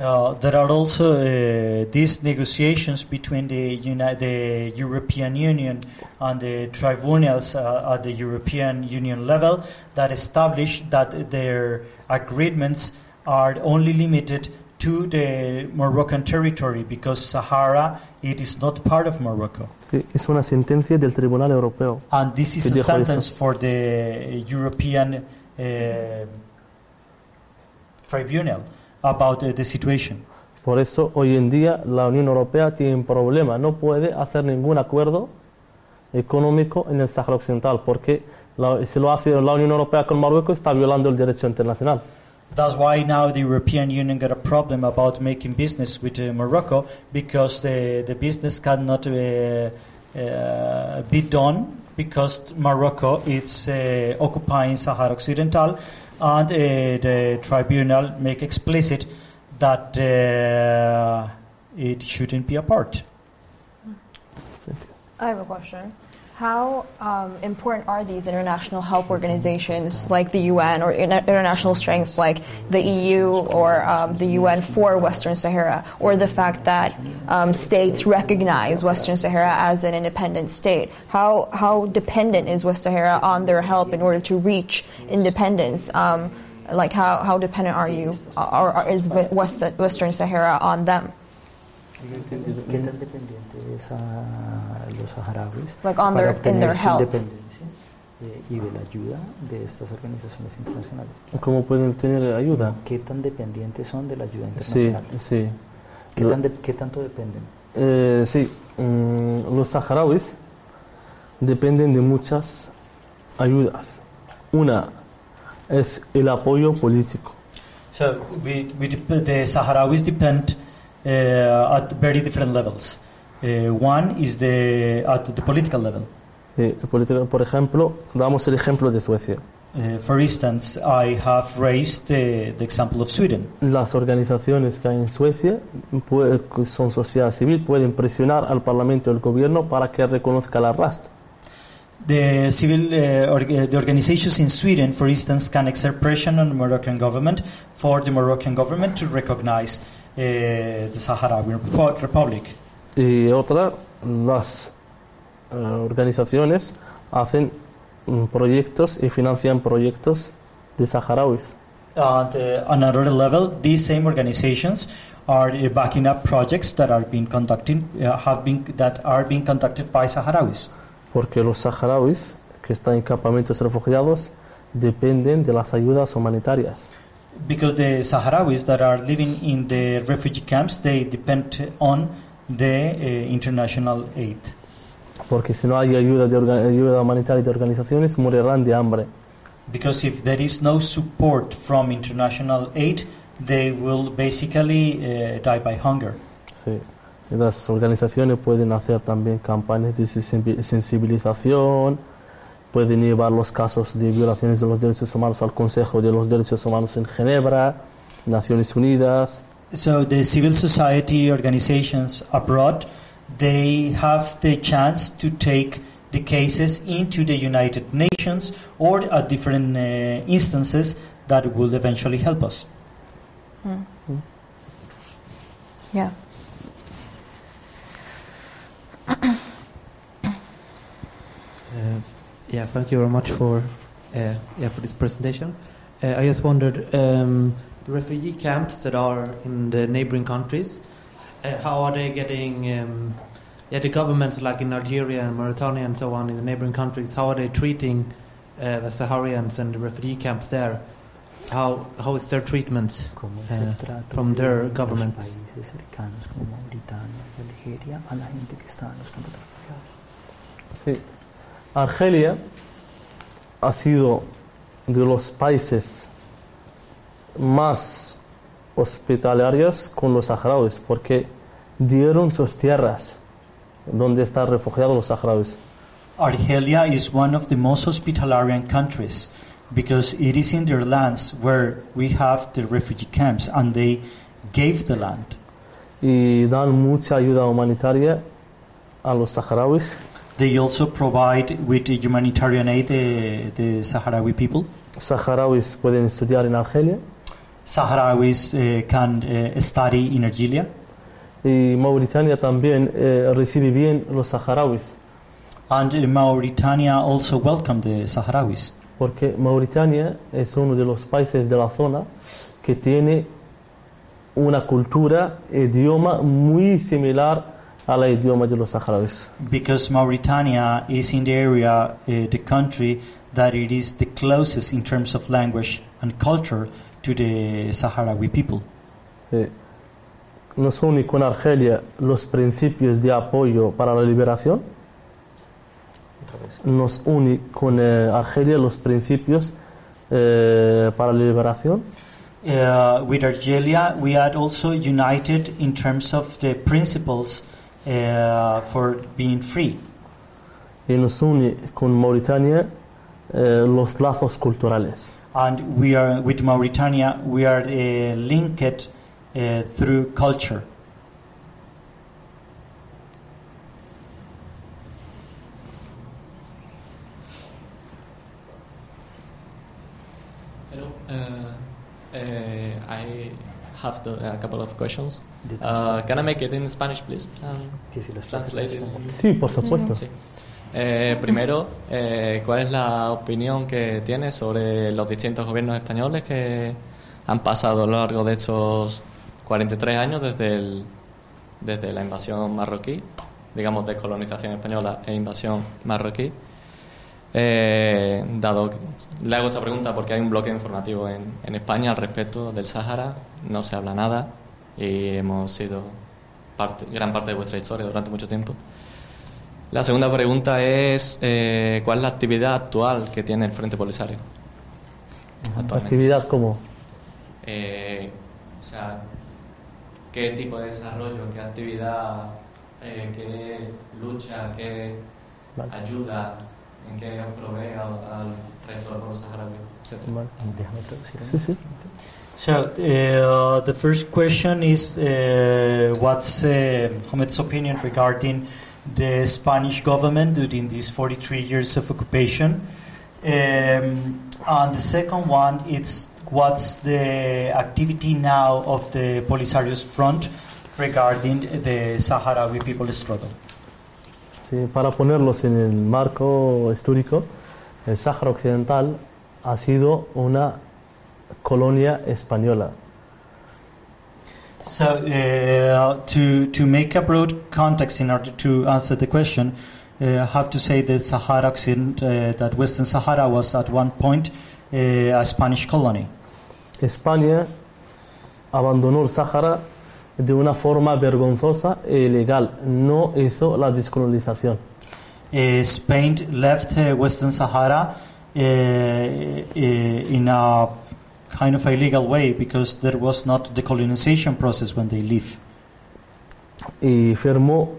Uh, there are also uh, these negotiations between the, United, the European Union and the tribunals uh, at the European Union level that establish that their agreements are only limited to the Moroccan territory because Sahara it is not part of Morocco. Sí, es una sentencia del Tribunal Europeo. And this is a sentence esto. for the European uh, tribunal about uh, the situation. Por eso hoy en día la Unión Europea tiene un problema, no puede hacer ningún acuerdo económico en el Sahara Occidental porque la, si lo hace la Unión Europea con Marruecos está violando el derecho internacional. That's why now the European Union got a problem about making business with uh, Morocco because the the business cannot uh, uh, be done because Morocco is uh, occupying Sahara Occidental. And uh, the tribunal make explicit that uh, it shouldn't be a part. I have a question. How um, important are these international help organizations like the U N or inter international strengths like the E U or um, the U N for Western Sahara, or the fact that um, states recognize Western Sahara as an independent state? How, how dependent is West Sahara on their help in order to reach independence? Um, like how, how dependent are you, or, or is West, Western Sahara on them? ¿Qué tan dependiente es a los saharauis like para their, obtener su independencia eh, y de la ayuda de estas organizaciones internacionales? ¿Cómo pueden tener ayuda? ¿Qué tan dependientes son de la ayuda internacional? Sí, sí. ¿Qué, tan de, qué tanto dependen? Eh, sí, um, los saharauis dependen de muchas ayudas. Una es el apoyo político. So, we, we the Sahrawis depend Uh, at very different levels. Uh, one is the at the political level. Sí, por ejemplo, damos el ejemplo de Suecia. Uh, for instance, I have raised uh, the example of Sweden. Las organizaciones que hay en Suecia puede, son sociedad civil, pueden presionar al Parlamento y al gobierno para que reconozca la RAST. The civil uh, org the organizations in Sweden, for instance, can exert pressure on the Moroccan government for the Moroccan government to recognize Eh, de Sahara Republic. Y otra, las eh, organizaciones hacen mm, proyectos y financian proyectos de saharauis. And uh, on another level, these same organizations are uh, backing up projects that are being conducted, uh, have been that are being conducted by Sahrawis. Porque los saharauis que están en campamentos refugiados dependen de las ayudas humanitarias. Because the Sahrawis that are living in the refugee camps, they depend on the uh, international aid. Porque si no hay ayuda, de ayuda humanitaria de organizaciones, morirán de hambre. Because if there is no support from international aid, they will basically uh, die by hunger. Sí. Las organizaciones pueden hacer también campañas de sensibilización. Pueden llevar los casos de violaciones de los derechos humanos al Consejo de los Derechos Humanos en Ginebra, Naciones Unidas. So the civil society organizations abroad, they have the chance to take the cases into the United Nations or at different uh, instances that will eventually help us. Mm. Mm. Yeah. uh, Yeah, thank you very much for uh, yeah for this presentation. Uh, I just wondered um, the refugee camps that are in the neighboring countries, uh, how are they getting? Um, yeah, the governments like in Algeria and Mauritania and so on in the neighboring countries, how are they treating uh, the Saharians and the refugee camps there? How how is their treatment uh, from their governments? Sí. Argelia ha sido de los países más hospitalarios con los saharauis porque dieron sus tierras donde están refugiados los saharauis. Argelia is one of the most hospitalarian countries because it is in their lands where we have the refugee camps, and they gave the land. Y dan mucha ayuda humanitaria a los saharauis. They also provide with humanitarian aid the, the Sahrawi people. Saharauis pueden estudiar en Argelia. Saharauis uh, can uh, study in Argelia. Y Mauritania también uh, recibe bien los saharauis. And uh, Mauritania also welcomed the Sahrawis. Porque Mauritania es uno de los países de la zona que tiene una cultura, idioma muy similar al idioma de los saharauis. Because Mauritania is in the area, uh, the country that it is the closest in terms of language and culture to the Sahrawi people. Eh, nos une con Argelia los principios de apoyo para la liberación. Nos une con eh, Argelia los principios eh, para la liberación. Uh, with Argelia, we are also united in terms of the principles uh, for being free. Y nos une con Mauritania eh, los lazos culturales. And we are with Mauritania. We are uh, linked uh, through culture. Have to, uh, a couple of questions. Uh, can I make it in Spanish, please? Um, translate it. Sí, por supuesto. Sí. Eh, primero, eh, ¿cuál es la opinión que tienes sobre los distintos gobiernos españoles que han pasado a lo largo de estos cuarenta y tres años desde, el, desde la invasión marroquí, digamos descolonización española e invasión marroquí? Eh, dado que, le hago esta pregunta porque hay un bloque informativo en, en España al respecto del Sahara, no se habla nada y hemos sido parte, gran parte de vuestra historia durante mucho tiempo. La segunda pregunta es eh, ¿cuál es la actividad actual que tiene el Frente Polisario? ¿Actividad cómo? Eh, o sea, ¿qué tipo de desarrollo, qué actividad, eh, qué lucha, qué vale. ayuda? ¿En qué provee al resto del saharaui? Sí, sí. So, uh, the first question is uh, what's uh, Ahmed's opinion regarding the Spanish government during these forty-three years of occupation? Um, and the second one is what's the activity now of the Polisario's front regarding the Sahrawi people's struggle? Para ponerlos en el marco histórico, el Sahara Occidental ha sido una colonia española. So, uh, to, to make a broad context in order to answer the question, uh, I have to say that Sahara Occident, uh, that Western Sahara was at one point uh, a Spanish colony. España abandonó el Sahara de una forma vergonzosa e ilegal. No hizo la descolonización. Uh, Spain left uh, Western Sahara uh, in a kind of illegal way because there was not the colonization process when they leave. Y firmó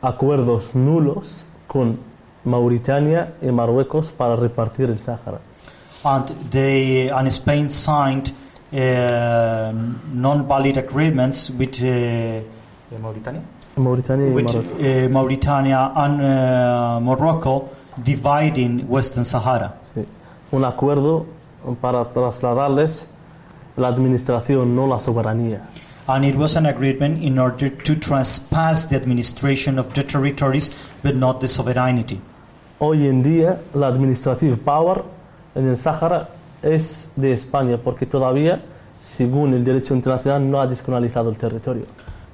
acuerdos nulos con Mauritania y Marruecos para repartir el Sahara. And they and Spain signed Uh, non-valid agreements with uh, Mauritania, Mauritania, with, uh, Mauritania and uh, Morocco, dividing Western Sahara. Sí. Un acuerdo para trasladarles la administración, no la soberanía. And it was an agreement in order to trespass the administration of the territories, but not the sovereignty. Hoy en día, la administrative power en el Sahara es de España porque todavía, según el derecho internacional, no ha descolonizado el territorio.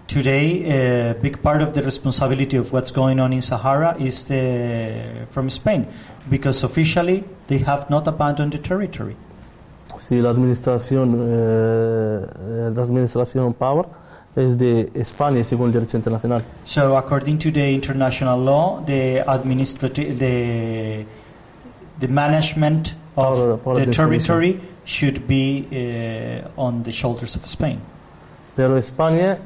Today, a uh, big part of the responsibility of what's going on in Sahara is the, from Spain, because officially they have not abandoned the territory. Sí, la administración, eh, la administración power es de España según el derecho internacional. So, according to the international law, the administrative, the the management of the territory should be uh, on the shoulders of Spain. Pero España,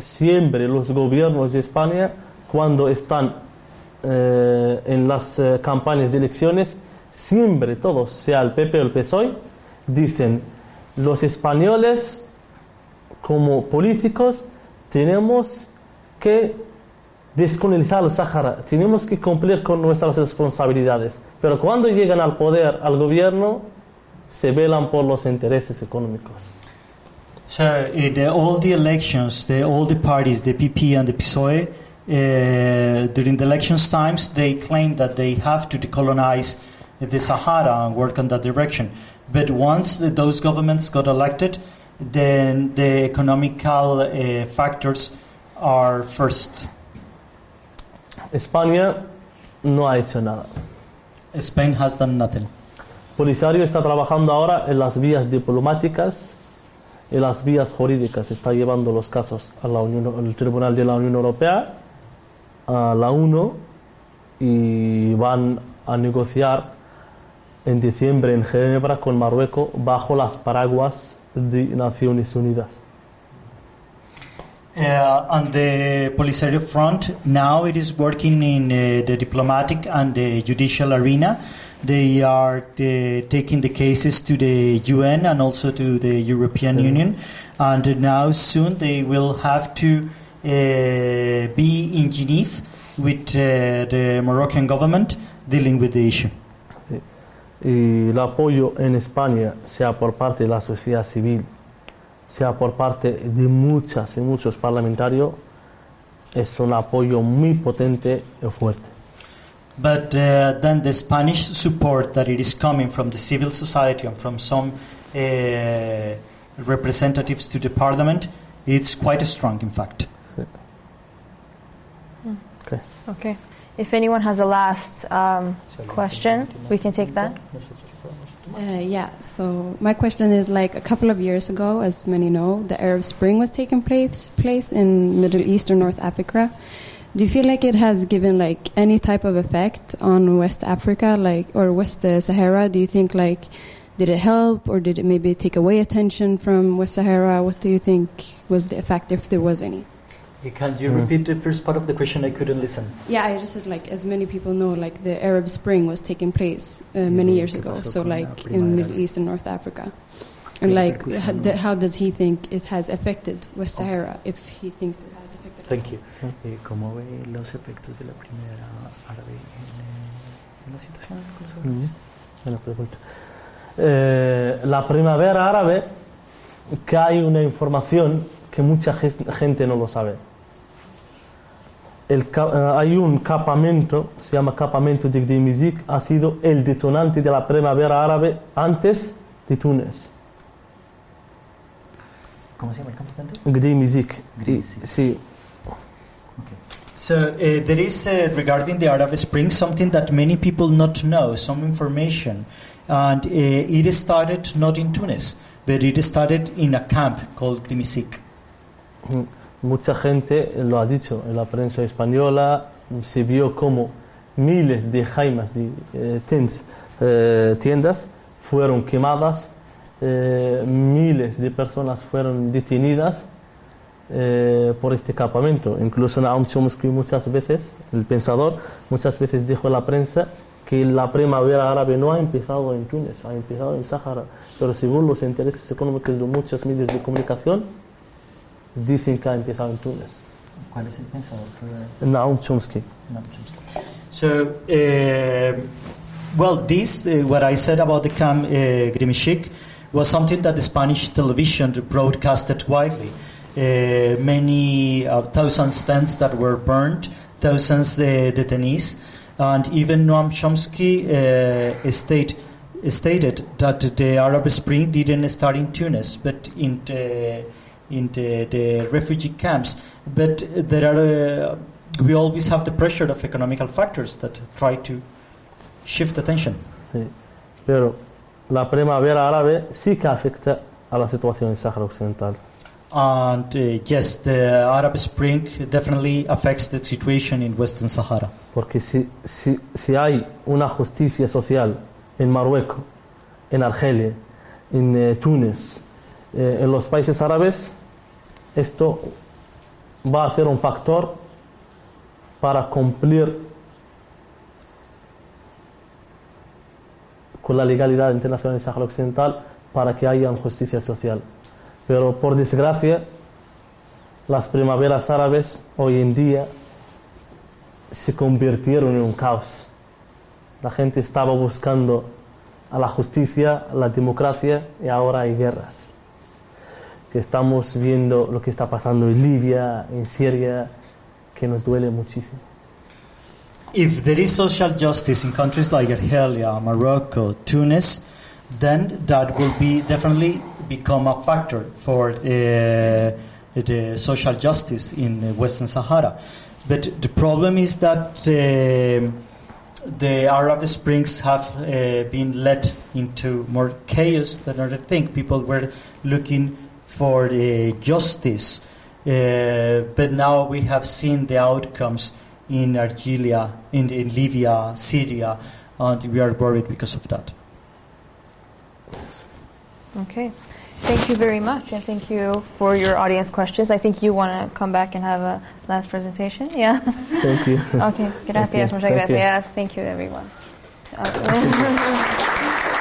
siempre los gobiernos de España, cuando están eh, en las eh, campañas de elecciones, siempre todos, sea el P P o el P S O E, dicen los españoles como políticos tenemos que descolonizar el Sahara, tenemos que cumplir con nuestras responsabilidades. Pero cuando llegan al poder, al gobierno, se velan por los intereses económicos. Sir, in uh, all the elections, the, all the parties, the P P and the P S O E, uh, during the elections times, they claim that they have to decolonize the Sahara and work on that direction. But once the, those governments got elected, then the economical uh, factors are first. España no ha hecho nada. Spain has done nothing. Polisario está trabajando ahora en las vías diplomáticas, en las vías jurídicas, está llevando los casos a la Unión, al Tribunal de la Unión Europea, a la U N O, y van a negociar en diciembre en Ginebra con Marruecos bajo las paraguas de Naciones Unidas. Uh, on the Polisario front, now it is working in uh, the diplomatic and the judicial arena. They are uh, taking the cases to the U N and also to the European mm-hmm. Union, and now soon they will have to uh, be in Geneva with uh, the Moroccan government dealing with the issue. Sí. Y el apoyo en España, sea por parte de la sociedad civil, sea por parte de muchas y muchos parlamentarios, es un apoyo muy potente y fuerte. But uh, then the Spanish support that it is coming from the civil society and from some uh, representatives to the parliament, it's quite strong, in fact. Okay. Okay. If anyone has a last um, question, we can take that. Uh, yeah. So my question is, like, a couple of years ago, as many know, the Arab Spring was taking place place in Middle East or North Africa. Do you feel like it has given, like, any type of effect on West Africa, like, or West Sahara? Do you think, like, did it help, or did it maybe take away attention from West Sahara? What do you think was the effect, if there was any? Yeah, can you repeat the first part of the question? I couldn't listen. Yeah, I just said, like, as many people know, like, the Arab Spring was taking place uh, many years ago, so, like, in Middle East and North Africa. And, like, how does he think it has affected West Sahara, if he thinks it has affected? Thank you. ¿Cómo ve los efectos de la primavera árabe en la situación? Buena pregunta. La primavera árabe, que hay una información que mucha gente no lo sabe. El, hay un campamento, se llama Campamento de Gdeim Izik, ha sido el detonante de la primavera árabe antes de Túnez. ¿Cómo se llama el campamento? Gdeim Izik. Sí. Okay. So uh, there is uh, regarding the Arab Spring something that many people not know, some information, and uh, it started not in Tunis, but it started in a camp called Gdeim Izik. Mucha gente lo ha dicho en la prensa española, se vio como miles de jaimas, de eh, tins, eh, tiendas fueron quemadas, eh, miles de personas fueron detenidas Eh, por este campamento. Incluso Noam Chomsky muchas veces, el pensador, muchas veces dijo a la prensa que la primavera árabe no ha empezado en Túnez, ha empezado en Sahara, pero según los intereses económicos de muchos medios de comunicación dicen que ha empezado en Túnez. ¿Cuál es el pensador? Noam Chomsky. Noam Chomsky. So, uh, well, this, uh, what I said about the camp uh, Gdeim Izik was something that the Spanish television broadcasted widely. Uh, many uh, thousands tents that were burned, thousands uh, detainees, and even Noam Chomsky uh, state, stated that the Arab Spring didn't start in Tunis, but in the, in the, the refugee camps. But there are uh, we always have the pressure of economical factors that try to shift attention. Sí. Pero la primavera árabe sí que afecta a la situación en Sahara Occidental. And uh, yes, the Arab Spring definitely affects the situation in Western Sahara. Porque si, si, si hay una justicia social en Marruecos, en Argelia, en eh, Túnez, eh, en los países árabes, esto va a ser un factor para cumplir con la legalidad internacional en Sahara Occidental para que haya justicia social. Pero por desgracia, las primaveras árabes hoy en día se convirtieron en un caos. La gente estaba buscando a la justicia, a la democracia, y ahora hay guerras. Que estamos viendo lo que está pasando en Libia, en Siria, que nos duele muchísimo. If there is social justice in countries like Algeria, Morocco, Tunis, then that will be definitely become a factor for uh, the social justice in Western Sahara. But the problem is that uh, the Arab Springs have uh, been led into more chaos than other thing. People were looking for the justice, uh, but now we have seen the outcomes in Algeria, in, in Libya, Syria, and we are worried because of that. Okay. Thank you very much, and thank you for your audience questions. I think you want to come back and have a last presentation, yeah? Thank you. Okay, gracias, muchas gracias. Thank you, everyone. Uh,